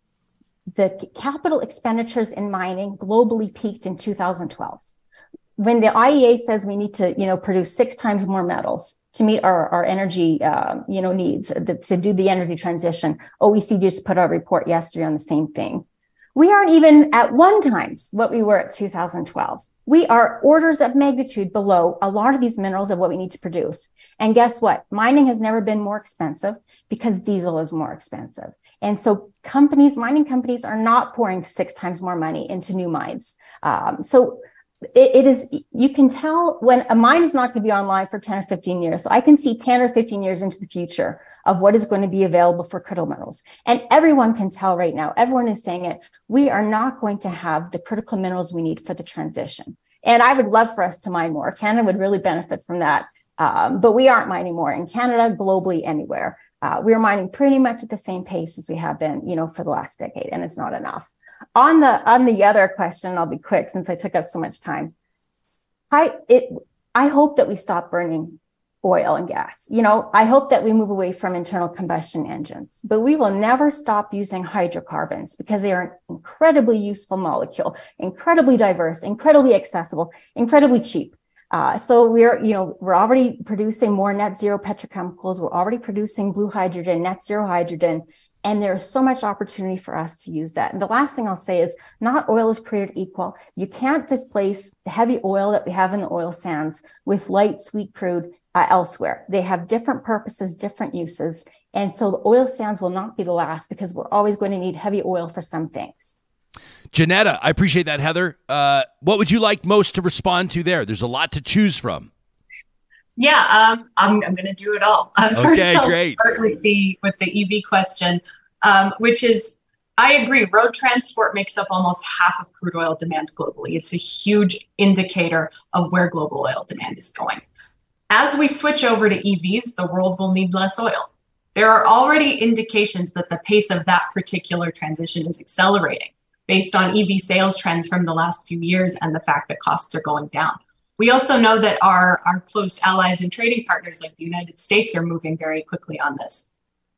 the capital expenditures in mining globally peaked in 2012. When the IEA says we need to, produce 6 times more metals to meet our energy, needs to do the energy transition, OECD just put out a report yesterday on the same thing. We aren't even at 1 times what we were at 2012. We are orders of magnitude below a lot of these minerals of what we need to produce. And guess what? Mining has never been more expensive because diesel is more expensive. And so mining companies are not pouring 6 times more money into new mines. So it is, you can tell when a mine is not going to be online for 10 or 15 years. So I can see 10 or 15 years into the future of what is going to be available for critical minerals. And everyone can tell right now, everyone is saying it, we are not going to have the critical minerals we need for the transition. And I would love for us to mine more. Canada would really benefit from that. But we aren't mining more in Canada, globally, anywhere. We're mining pretty much at the same pace as we have been, for the last decade, and it's not enough. On the other question, I'll be quick since I took up so much time. I hope that we stop burning oil and gas. I hope that we move away from internal combustion engines, but we will never stop using hydrocarbons because they are an incredibly useful molecule, incredibly diverse, incredibly accessible, incredibly cheap. So we're already producing more net zero petrochemicals. We're already producing blue hydrogen, net zero hydrogen. And there's so much opportunity for us to use that. And the last thing I'll say is not all oil is created equal. You can't displace the heavy oil that we have in the oil sands with light, sweet crude elsewhere. They have different purposes, different uses. And so the oil sands will not be the last because we're always going to need heavy oil for some things. Janetta, I appreciate that, Heather. What would you like most to respond to there? There's a lot to choose from. Yeah, I'm going to do it all. First, I'll start with the EV question, which is, I agree, road transport makes up almost half of crude oil demand globally. It's a huge indicator of where global oil demand is going. As we switch over to EVs, the world will need less oil. There are already indications that the pace of that particular transition is accelerating based on EV sales trends from the last few years and the fact that costs are going down. We also know that our close allies and trading partners like the United States are moving very quickly on this.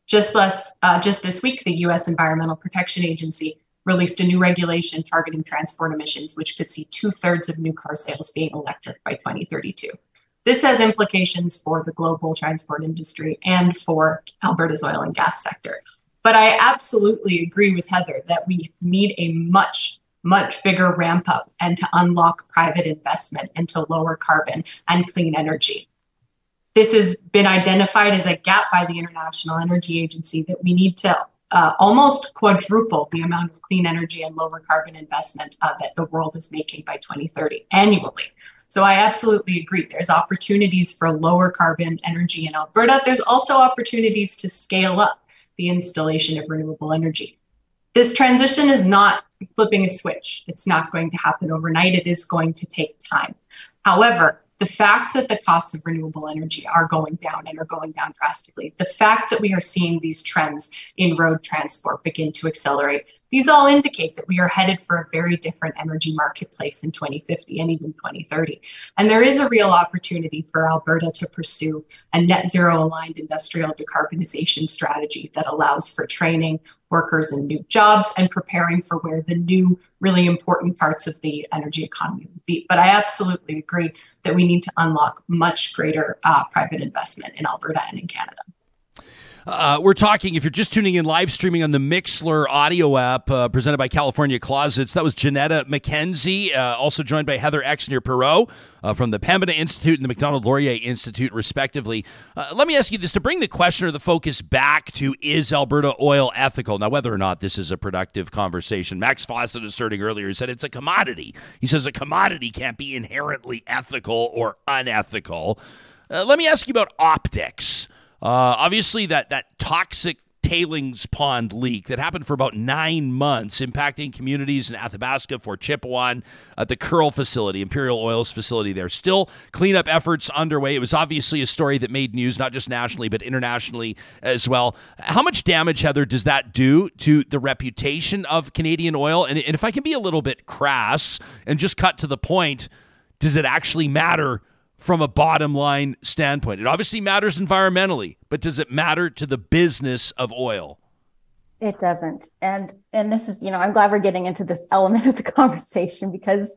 Just this week, the U.S. Environmental Protection Agency released a new regulation targeting transport emissions, which could see 2/3 of new car sales being electric by 2032. This has implications for the global transport industry and for Alberta's oil and gas sector. But I absolutely agree with Heather that we need a much, much bigger ramp up and to unlock private investment into lower carbon and clean energy. This has been identified as a gap by the International Energy Agency that we need to almost quadruple the amount of clean energy and lower carbon investment that the world is making by 2030 annually. So I absolutely agree. There's opportunities for lower carbon energy in Alberta. There's also opportunities to scale up the installation of renewable energy. This transition is not flipping a switch. It's not going to happen overnight. It is going to take time. However, the fact that the costs of renewable energy are going down and are going down drastically, the fact that we are seeing these trends in road transport begin to accelerate, these all indicate that we are headed for a very different energy marketplace in 2050 and even 2030. And there is a real opportunity for Alberta to pursue a net zero aligned industrial decarbonization strategy that allows for training workers in new jobs and preparing for where the new really important parts of the energy economy will be. But I absolutely agree that we need to unlock much greater private investment in Alberta and in Canada. We're talking, if you're just tuning in, live streaming on the Mixlr audio app presented by California Closets. That was Janetta McKenzie, also joined by Heather Exner-Pirot from the Pembina Institute and the Macdonald Laurier Institute, respectively. Let me ask you this, to bring the question or the focus back to, is Alberta oil ethical? Now, whether or not this is a productive conversation, Max Fawcett asserting earlier, he said it's a commodity. He says a commodity can't be inherently ethical or unethical. Let me ask you about optics. Obviously, that toxic tailings pond leak that happened for about 9 months, impacting communities in Athabasca, Fort Chipewyan, at the Kearl facility, Imperial Oil's facility there. Still cleanup efforts underway. It was obviously a story that made news, not just nationally, but internationally as well. How much damage, Heather, does that do to the reputation of Canadian oil? And if I can be a little bit crass and just cut to the point, does it actually matter from a bottom line standpoint? It obviously matters environmentally, but does it matter to the business of oil? It doesn't. And this is, I'm glad we're getting into this element of the conversation because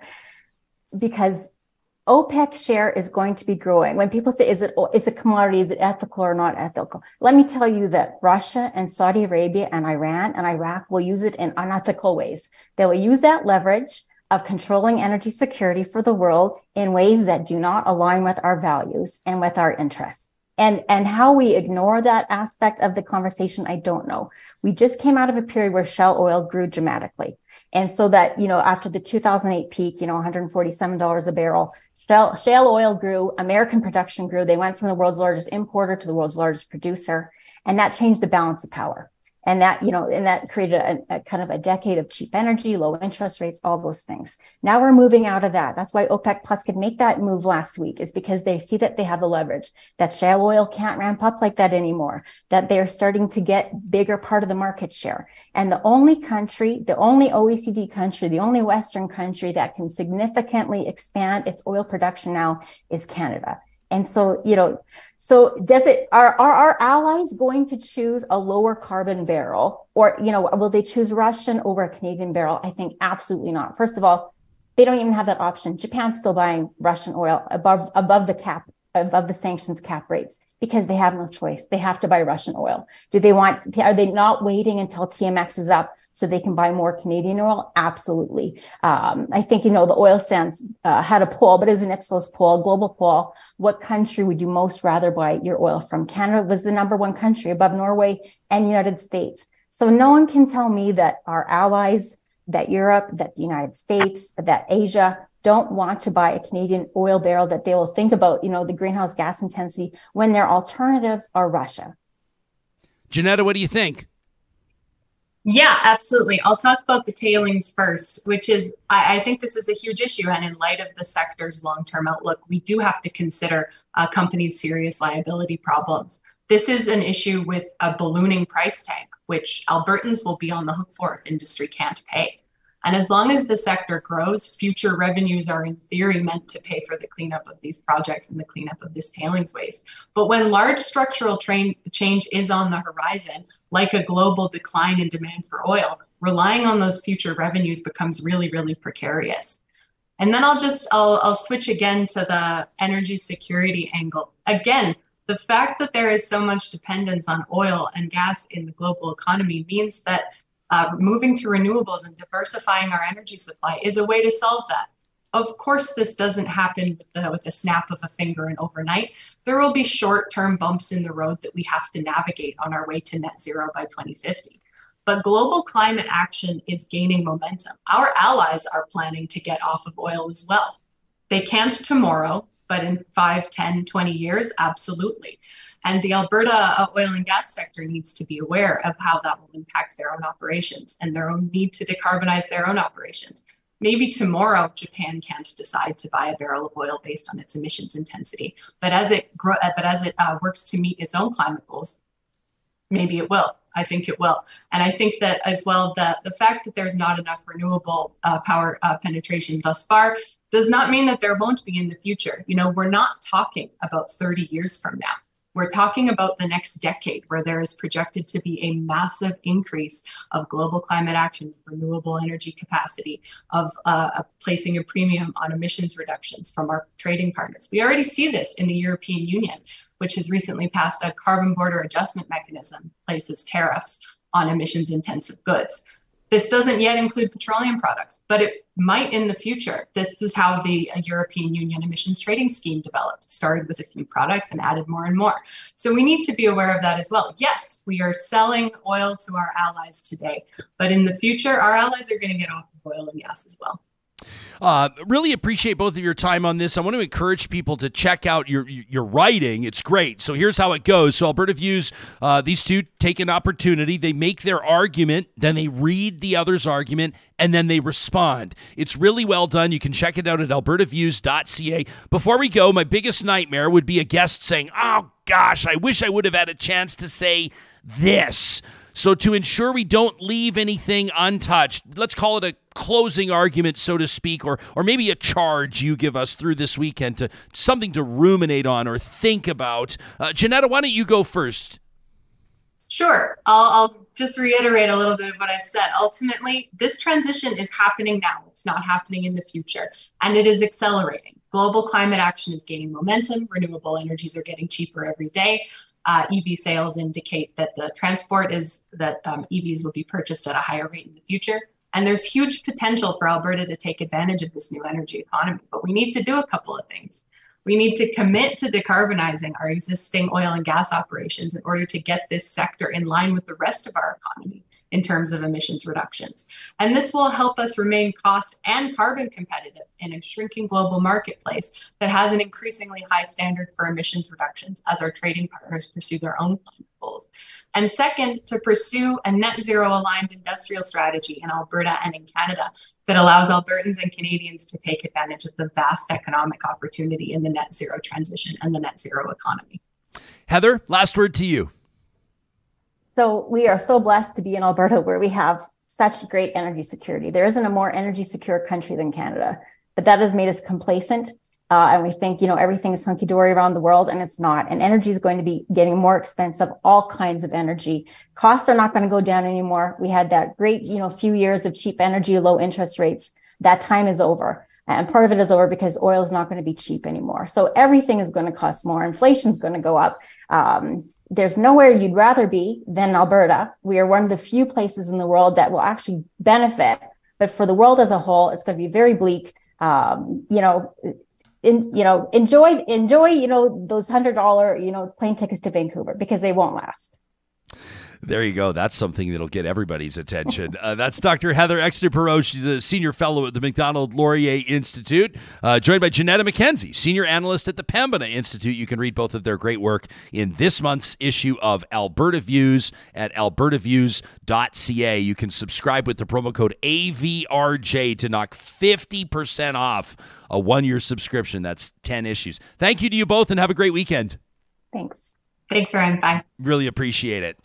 OPEC share is going to be growing. When people say, is it a commodity? Is it ethical or not ethical? Let me tell you that Russia and Saudi Arabia and Iran and Iraq will use it in unethical ways. They will use that leverage of controlling energy security for the world in ways that do not align with our values and with our interests. And how we ignore that aspect of the conversation, I don't know. We just came out of a period where Shell oil grew dramatically. And so that, after the 2008 peak, $147 a barrel, shale oil grew, American production grew. They went from the world's largest importer to the world's largest producer. And that changed the balance of power. And that, that created a kind of a decade of cheap energy, low interest rates, all those things. Now we're moving out of that. That's why OPEC Plus could make that move last week, is because they see that they have the leverage, that shale oil can't ramp up like that anymore, that they're starting to get bigger part of the market share. And the only country, the only OECD country, the only Western country that can significantly expand its oil production now is Canada. And so, so does it, are our allies going to choose a lower carbon barrel, or, will they choose Russian over a Canadian barrel? I think absolutely not. First of all, they don't even have that option. Japan's still buying Russian oil above the sanctions cap rates because they have no choice. They have to buy Russian oil. Are they not waiting until TMX is up so they can buy more Canadian oil? Absolutely. I think, the oil sands had a poll, but it was an Ipsos poll, global poll. What country would you most rather buy your oil from? Canada was the number one country above Norway and United States. So no one can tell me that our allies that Europe, that the United States, that Asia don't want to buy a Canadian oil barrel, that they will think about, you know, the greenhouse gas intensity when their alternatives are Russia. Janetta, what do you think? Yeah, absolutely. I'll talk about the tailings first, which is, I think this is a huge issue. And in light of the sector's long-term outlook, we do have to consider companies' serious liability problems. This is an issue with a ballooning price tag, which Albertans will be on the hook for if industry can't pay. And as long as the sector grows, future revenues are in theory meant to pay for the cleanup of these projects and the cleanup of this tailings waste. But when large structural change is on the horizon, like a global decline in demand for oil, relying on those future revenues becomes really, really precarious. And then I'll switch again to the energy security angle. Again, the fact that there is so much dependence on oil and gas in the global economy means that moving to renewables and diversifying our energy supply is a way to solve that. Of course, this doesn't happen with the snap of a finger and overnight. There will be short-term bumps in the road that we have to navigate on our way to net zero by 2050. But global climate action is gaining momentum. Our allies are planning to get off of oil as well. They can't tomorrow, but in 5, 10, 20 years, absolutely. And the Alberta oil and gas sector needs to be aware of how that will impact their own operations and their own need to decarbonize their own operations. Maybe tomorrow, Japan can't decide to buy a barrel of oil based on its emissions intensity, but as it works to meet its own climate goals, maybe it will. I think it will. And I think that as well, the fact that there's not enough renewable power penetration thus far does not mean that there won't be in the future. You know, we're not talking about 30 years from now. We're talking about the next decade, where there is projected to be a massive increase of global climate action, renewable energy capacity, of placing a premium on emissions reductions from our trading partners. We already see this in the European Union, which has recently passed a carbon border adjustment mechanism, places tariffs on emissions intensive goods. This doesn't yet include petroleum products, but it might in the future. This is how the European Union emissions trading scheme developed. It started with a few products and added more and more. So we need to be aware of that as well. Yes, we are selling oil to our allies today, but in the future, our allies are going to get off of oil and gas as well. Really appreciate both of your time on this. I want to encourage people to check out your writing. It's great. So here's how it goes. So Alberta Views, these two take an opportunity. They make their argument, then they read the other's argument, and then they respond. It's really well done. You can check it out at albertaviews.ca. Before we go, my biggest nightmare would be a guest saying, "Oh gosh, I wish I would have had a chance to say this." So to ensure we don't leave anything untouched, let's call it a closing argument, so to speak, or maybe a charge you give us through this weekend, to something to ruminate on or think about. Janetta, why don't you go first? Sure. I'll just reiterate a little bit of what I've said. Ultimately, this transition is happening now. It's not happening in the future, and it is accelerating. Global climate action is gaining momentum. Renewable energies are getting cheaper every day. EV sales indicate that EVs will be purchased at a higher rate in the future. And there's huge potential for Alberta to take advantage of this new energy economy. But we need to do a couple of things. We need to commit to decarbonizing our existing oil and gas operations in order to get this sector in line with the rest of our economy in terms of emissions reductions. And this will help us remain cost and carbon competitive in a shrinking global marketplace that has an increasingly high standard for emissions reductions as our trading partners pursue their own climate goals. And second, to pursue a net zero aligned industrial strategy in Alberta and in Canada that allows Albertans and Canadians to take advantage of the vast economic opportunity in the net zero transition and the net zero economy. Heather, last word to you. So we are so blessed to be in Alberta, where we have such great energy security. There isn't a more energy secure country than Canada, but that has made us complacent. And we think, you know, everything is hunky-dory around the world, and it's not. And energy is going to be getting more expensive, all kinds of energy. Costs are not going to go down anymore. We had that great, few years of cheap energy, low interest rates. That time is over. And part of it is over because oil is not going to be cheap anymore. So everything is going to cost more. Inflation is going to go up. There's nowhere you'd rather be than Alberta. We are one of the few places in the world that will actually benefit. But for the world as a whole, it's going to be very bleak. Enjoy those $100 plane tickets to Vancouver, because they won't last. There you go. That's something that'll get everybody's attention. That's Dr. Heather Exner-Pirot. She's a senior fellow at the Macdonald Laurier Institute, joined by Janetta McKenzie, senior analyst at the Pembina Institute. You can read both of their great work in this month's issue of Alberta Views at albertaviews.ca. You can subscribe with the promo code AVRJ to knock 50% off a one-year subscription. That's 10 issues. Thank you to you both and have a great weekend. Thanks. Thanks, Ryan. Bye. Really appreciate it.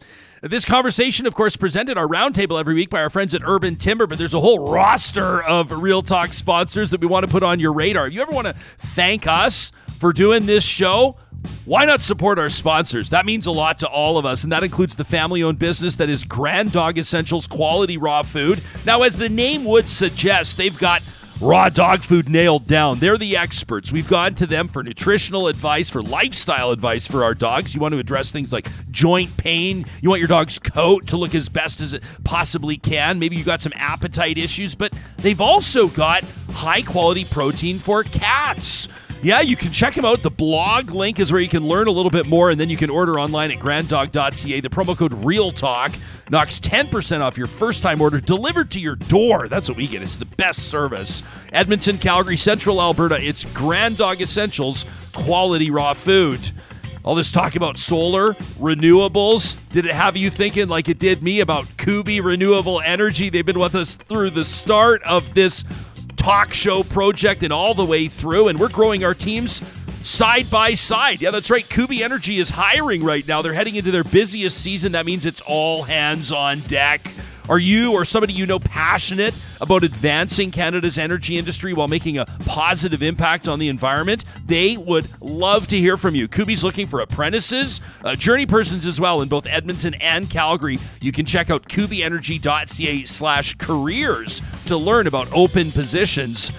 This conversation, of course, presented our roundtable every week by our friends at Urban Timber, but there's a whole roster of Real Talk sponsors that we want to put on your radar. If you ever want to thank us for doing this show, why not support our sponsors? That means a lot to all of us, and that includes the family-owned business that is Grand Dog Essentials Quality Raw Food. Now, as the name would suggest, they've got raw dog food nailed down. They're the experts. We've gone to them for nutritional advice, for lifestyle advice for our dogs. You want to address things like joint pain. You want your dog's coat to look as best as it possibly can. Maybe you got some appetite issues, but they've also got high-quality protein for cats. Yeah, you can check them out. The blog link is where you can learn a little bit more, and then you can order online at granddog.ca. The promo code REALTALK knocks 10% off your first-time order, delivered to your door. That's what we get. It's the best service. Edmonton, Calgary, Central Alberta. It's Grand Dog Essentials, quality raw food. All this talk about solar, renewables, did it have you thinking like it did me about Kuby Renewable Energy? They've been with us through the start of this talk show project and all the way through, and we're growing our teams side by side. Yeah, that's right. Kuby Energy is hiring right now. They're heading into their busiest season. That means it's all hands on deck. Are you or somebody you know passionate about advancing Canada's energy industry while making a positive impact on the environment? They would love to hear from you. Kuby's looking for apprentices, journey persons as well in both Edmonton and Calgary. You can check out kubyenergy.ca/careers to learn about open positions.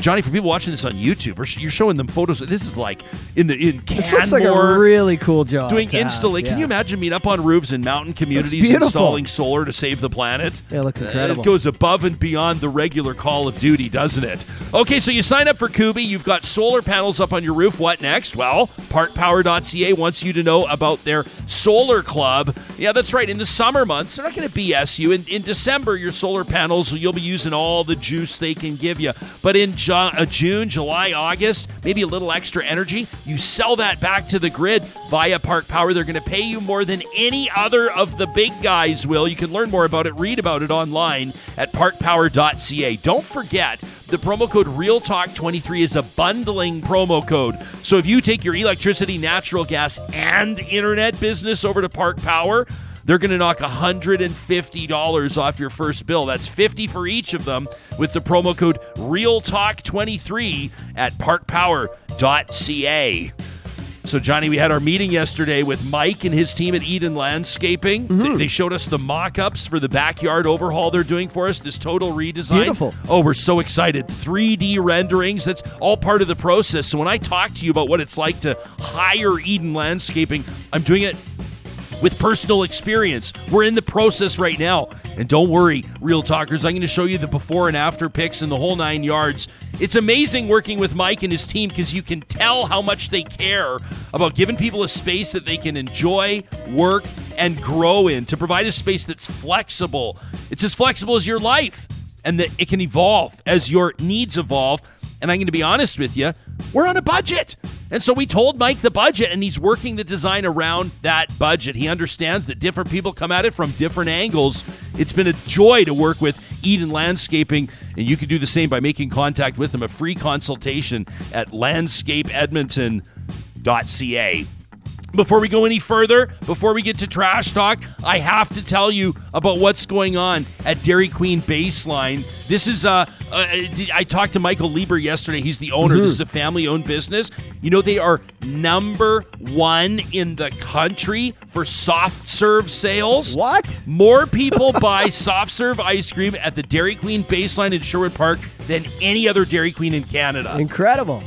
Johnny, for people watching this on YouTube, you're showing them photos. This is like in Canmore. This looks like a really cool job. Doing installation. Yeah. Can you imagine being up on roofs in mountain communities installing solar to save the planet? Yeah, it looks incredible. It goes above and beyond the regular call of duty, doesn't it? Okay, so you sign up for Kuby. You've got solar panels up on your roof. What next? Well, partpower.ca wants you to know about their solar club. Yeah, that's right. In the summer months, they're not going to BS you. In December, your solar panels, you'll be using all the juice they can give you. But in June, July, August, maybe a little extra energy, you sell that back to the grid via Park Power. They're going to pay you more than any other of the big guys will. You can learn more about it, read about it online at parkpower.ca. Don't forget, the promo code REALTALK23 is a bundling promo code. So if you take your electricity, natural gas, and internet business over to Park Power, they're going to knock $150 off your first bill. That's $50 for each of them with the promo code REALTALK23 at parkpower.ca. So, Johnny, we had our meeting yesterday with Mike and his team at Eden Landscaping. Mm-hmm. They showed us the mock-ups for the backyard overhaul they're doing for us, this total redesign. Beautiful. Oh, we're so excited. 3D renderings, that's all part of the process. So when I talk to you about what it's like to hire Eden Landscaping, I'm doing it with personal experience. We're in the process right now. And don't worry, Real Talkers, I'm going to show you the before and after pics and the whole nine yards. It's amazing working with Mike and his team because you can tell how much they care about giving people a space that they can enjoy, work, and grow in, to provide a space that's flexible. It's as flexible as your life, and that it can evolve as your needs evolve. And I'm going to be honest with you, we're on a budget. And so we told Mike the budget, and he's working the design around that budget. He understands that different people come at it from different angles. It's been a joy to work with Eden Landscaping, and you can do the same by making contact with them. A free consultation at landscapeedmonton.ca. Before we go any further, before we get to Trash Talk, I have to tell you about what's going on at Dairy Queen Baseline. This is, I talked to Michael Lieber yesterday. He's the owner. Mm-hmm. This is a family-owned business. You know, they are #1 in the country for soft serve sales. What? More people buy soft serve ice cream at the Dairy Queen Baseline in Sherwood Park than any other Dairy Queen in Canada. Incredible.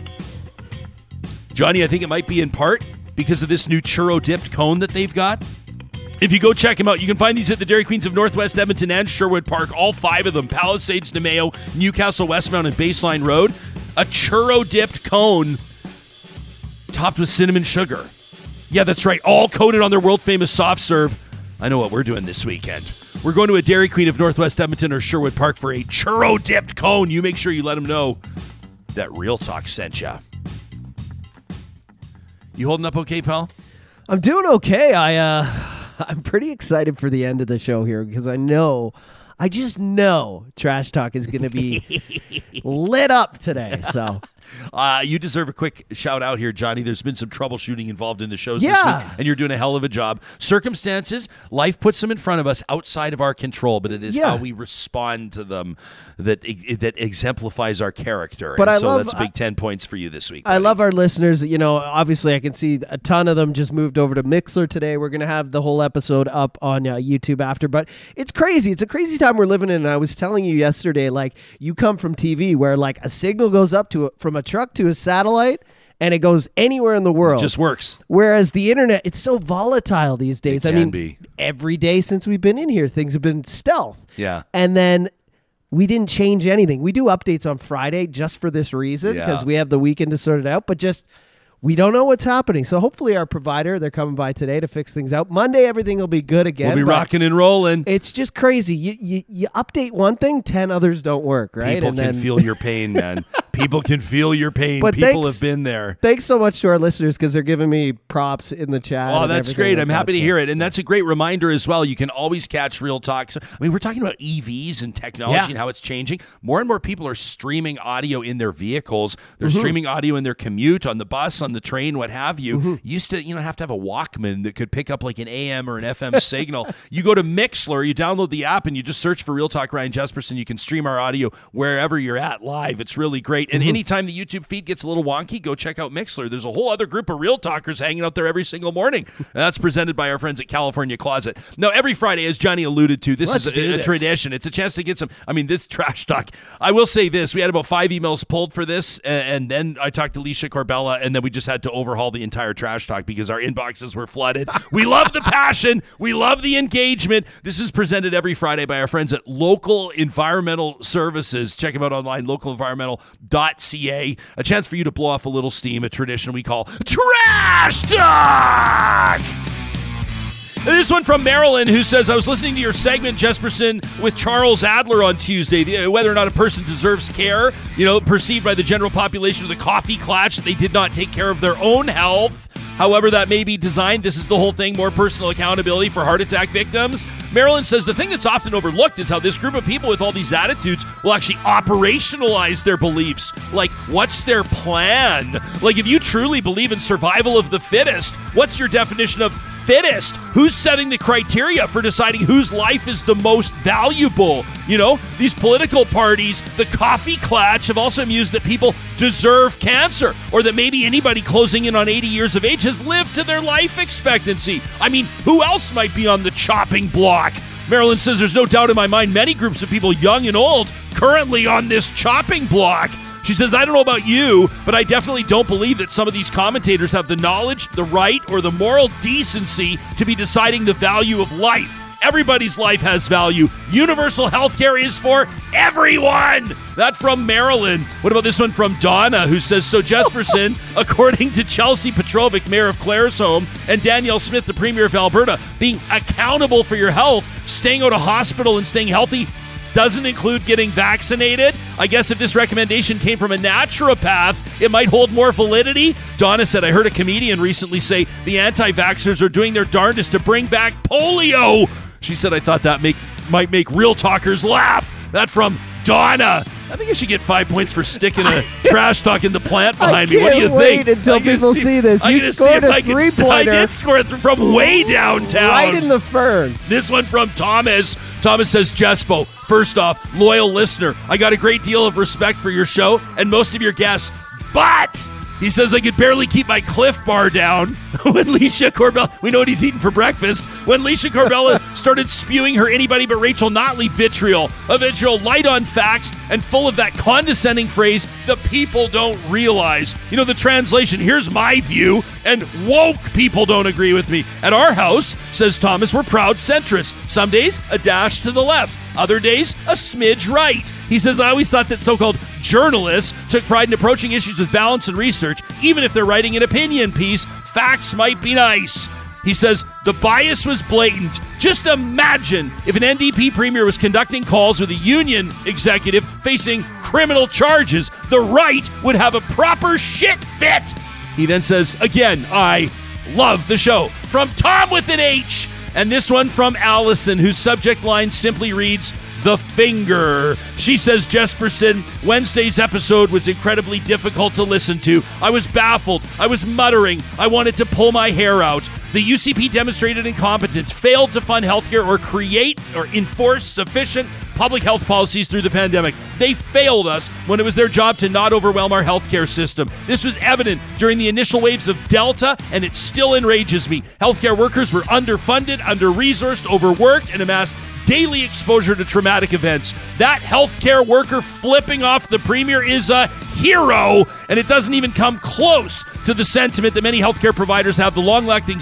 Johnny, I think it might be in part because of this new churro-dipped cone that they've got. If you go check them out, you can find these at the Dairy Queens of Northwest Edmonton and Sherwood Park, all five of them, Palisades, Nemeo, Newcastle, Westmount, and Baseline Road. A churro-dipped cone topped with cinnamon sugar. Yeah, that's right, all coated on their world-famous soft serve. I know what we're doing this weekend. We're going to a Dairy Queen of Northwest Edmonton or Sherwood Park for a churro-dipped cone. You make sure you let them know that Real Talk sent you. You holding up okay, pal? I'm doing okay. I'm pretty excited for the end of the show here because I just know Trash Talk is going to be lit up today. So, you deserve a quick shout out here, Johnny. There's been some troubleshooting involved in the shows this week, and you're doing a hell of a job. Circumstances, life puts them in front of us outside of our control, but it is how we respond to them that exemplifies our character. But that's big 10 points for you this week. Buddy. I love our listeners. You know, obviously I can see a ton of them just moved over to Mixlr today. We're going to have the whole episode up on YouTube after, but it's crazy. It's a crazy time we're living in. And I was telling you yesterday, like, you come from TV where like a signal goes up to from a truck to a satellite and it goes anywhere in the world. It just works. Whereas the internet, it's so volatile these days. I mean, every day since we've been in here, things have been stealth. Yeah. And then we didn't change anything. We do updates on Friday just for this reason because we have the weekend to sort it out, but just we don't know what's happening. So hopefully our provider, they're coming by today to fix things out. Monday, everything will be good again. We'll be rocking and rolling. It's just crazy. You update one thing, 10 others don't work, right? People can feel your pain, man. People can feel your pain. But people have been there. Thanks so much to our listeners because they're giving me props in the chat. Oh, that's great. I'm happy to hear it. And that's a great reminder as well. You can always catch Real Talk. So, I mean, we're talking about EVs and technology and how it's changing. More and more people are streaming audio in their vehicles. They're streaming audio in their commute, on the bus, on the train, what have you. Used to, have to have a Walkman that could pick up like an AM or an FM signal. You go to Mixlr, you download the app, and you just search for Real Talk Ryan Jespersen. You can stream our audio wherever you're at live. It's really great. And anytime the YouTube feed gets a little wonky, go check out Mixlr. There's a whole other group of Real Talkers hanging out there every single morning. And that's presented by our friends at California Closet. Now, every Friday, as Johnny alluded to, this is a tradition. It's a chance to get some, this trash talk. I will say this. We had about 5 emails pulled for this, and then I talked to Licia Corbella, and then we just had to overhaul the entire trash talk because our inboxes were flooded. We love the passion. We love the engagement. This is presented every Friday by our friends at Local Environmental Services. Check them out online, localenvironmental.ca. A chance for you to blow off a little steam, a tradition we call Trash Talk! And this one from Marilyn, who says, I was listening to your segment, Jespersen, with Charles Adler on Tuesday, whether or not a person deserves care, perceived by the general population with a coffee clutch that they did not take care of their own health. However that may be designed, this is the whole thing, more personal accountability for heart attack victims. Marilyn says the thing that's often overlooked is how this group of people with all these attitudes will actually operationalize their beliefs. Like, what's their plan? Like, if you truly believe in survival of the fittest, what's your definition of fittest? Who's setting the criteria for deciding whose life is the most valuable? These political parties, the coffee clutch, have also mused that people deserve cancer, or that maybe anybody closing in on 80 years of age has lived to their life expectancy. Who else might be on the chopping block? Marilyn says there's no doubt in my mind many groups of people, young and old, currently on this chopping block. She says, I don't know about you, but I definitely don't believe that some of these commentators have the knowledge, the right, or the moral decency to be deciding the value of life. Everybody's life has value. Universal healthcare is for everyone. That from Marilyn. What about this one from Donna, who says, so Jespersen, according to Chelsea Petrovic, mayor of Claresholm, and Danielle Smith, the premier of Alberta, being accountable for your health, staying out of hospital and staying healthy doesn't include getting vaccinated. I guess if this recommendation came from a naturopath, it might hold more validity. Donna said, I heard a comedian recently say the anti-vaxxers are doing their darndest to bring back polio. She said, I thought that might make Real Talkers laugh. That from Donna. I think I should get 5 points for sticking a trash talk in the plant behind me. What do you think? Until people see this. You scored a 3-pointer. I did score it from way downtown. Right in the fern. This one from Thomas. Thomas says, Jespo, first off, loyal listener. I got a great deal of respect for your show and most of your guests, but he says, I could barely keep my Cliff Bar down when Licia Corbella, we know what he's eating for breakfast, when Licia Corbella started spewing her anybody but Rachel Notley vitriol, a vitriol light on facts and full of that condescending phrase, the people don't realize. The translation, here's my view, and woke people don't agree with me. At our house, says Thomas, we're proud centrists. Some days, a dash to the left. Other days, a smidge right. He says, I always thought that so-called journalists took pride in approaching issues with balance and research. Even if they're writing an opinion piece, facts might be nice. He says, the bias was blatant. Just imagine if an NDP premier was conducting calls with a union executive facing criminal charges. The right would have a proper shit fit. He then says, again, I love the show. From Tom with an H. And this one from Allison, whose subject line simply reads, The Finger. She says, Jespersen, Wednesday's episode was incredibly difficult to listen to. I was baffled. I was muttering. I wanted to pull my hair out. The UCP demonstrated incompetence, failed to fund healthcare or create or enforce sufficient public health policies through the pandemic. They failed us when it was their job to not overwhelm our healthcare system. This was evident during the initial waves of Delta, and it still enrages me. Healthcare workers were underfunded, under-resourced, overworked, and amassed daily exposure to traumatic events. That healthcare worker flipping off the premier is a hero, and it doesn't even come close to the sentiment that many healthcare providers have the long-lasting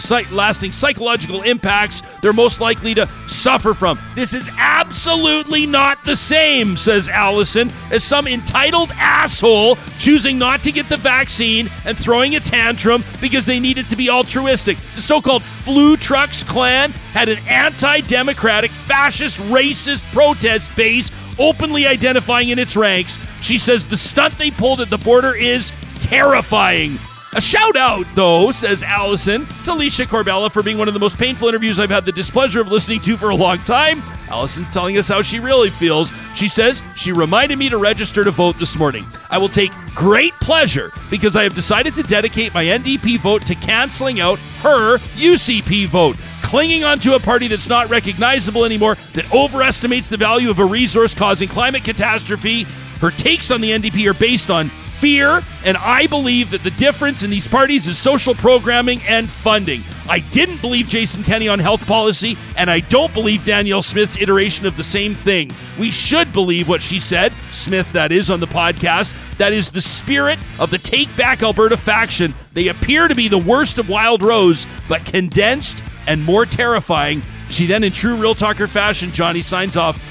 psychological impacts they're most likely to suffer from. This is absolutely not the same, says Allison, as some entitled asshole choosing not to get the vaccine and throwing a tantrum because they needed to be altruistic. The so-called Flu Trucks clan had an anti-democratic, fascist, racist protest base openly identifying in its ranks. She says the stunt they pulled at the border is terrifying. A shout out, though, says Allison, to Licia Corbella for being one of the most painful interviews I've had the displeasure of listening to for a long time. Allison's telling us how she really feels. She says, she reminded me to register to vote this morning. I will take great pleasure because I have decided to dedicate my NDP vote to canceling out her UCP vote. Clinging onto a party that's not recognizable anymore, that overestimates the value of a resource causing climate catastrophe. Her takes on the NDP are based on fear, and I believe that the difference in these parties is social programming and funding. I didn't believe Jason Kenney on health policy, and I don't believe Danielle Smith's iteration of the same thing. We should believe what she said, Smith that is, on the podcast. That is the spirit of the Take Back Alberta faction. They appear to be the worst of Wild Rose, but condensed and more terrifying. She then, in true Real Talker fashion, Johnny, signs off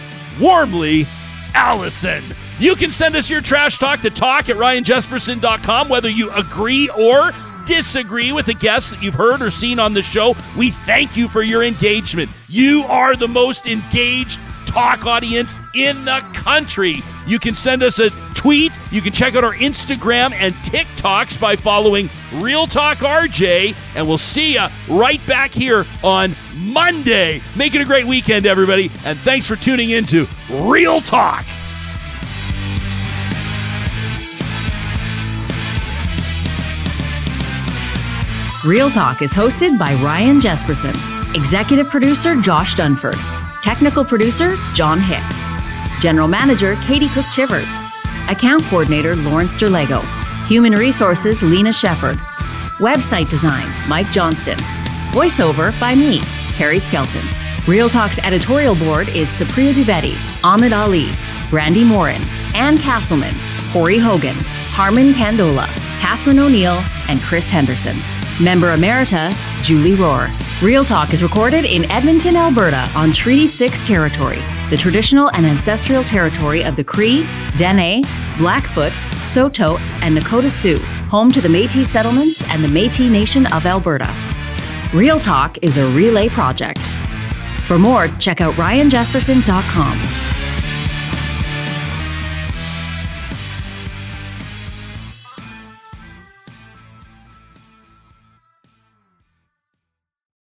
warmly, Allison. You can send us your trash talk to talk@ryanjespersen.com, whether you agree or disagree with a guest that you've heard or seen on the show. We thank you for your engagement. You are the most engaged talk audience in the country. You can send us a tweet. You can check out our Instagram and TikToks by following Real Talk RJ, and we'll see you right back here on Monday. Make it a great weekend, everybody, and thanks for tuning into Real Talk. Real Talk is hosted by Ryan Jespersen, executive producer Josh Dunford, technical producer John Hicks, general manager Katie Cook-Chivers, account coordinator Lawrence Derlego, human resources Lena Shepherd, website design Mike Johnston, voiceover by me, Carrie Skelton. Real Talk's editorial board is Supriya Dwivedi, Ahmed Ali, Brandy Morin, Ann Castleman, Corey Hogan, Harman Kandola, Catherine O'Neill, and Chris Henderson. Member Emerita, Julie Rohr. Real Talk is recorded in Edmonton, Alberta, on Treaty 6 territory, the traditional and ancestral territory of the Cree, Dene, Blackfoot, Saulteaux, and Nakota Sioux, home to the Métis settlements and the Métis Nation of Alberta. Real Talk is a relay project. For more, check out RyanJespersen.com.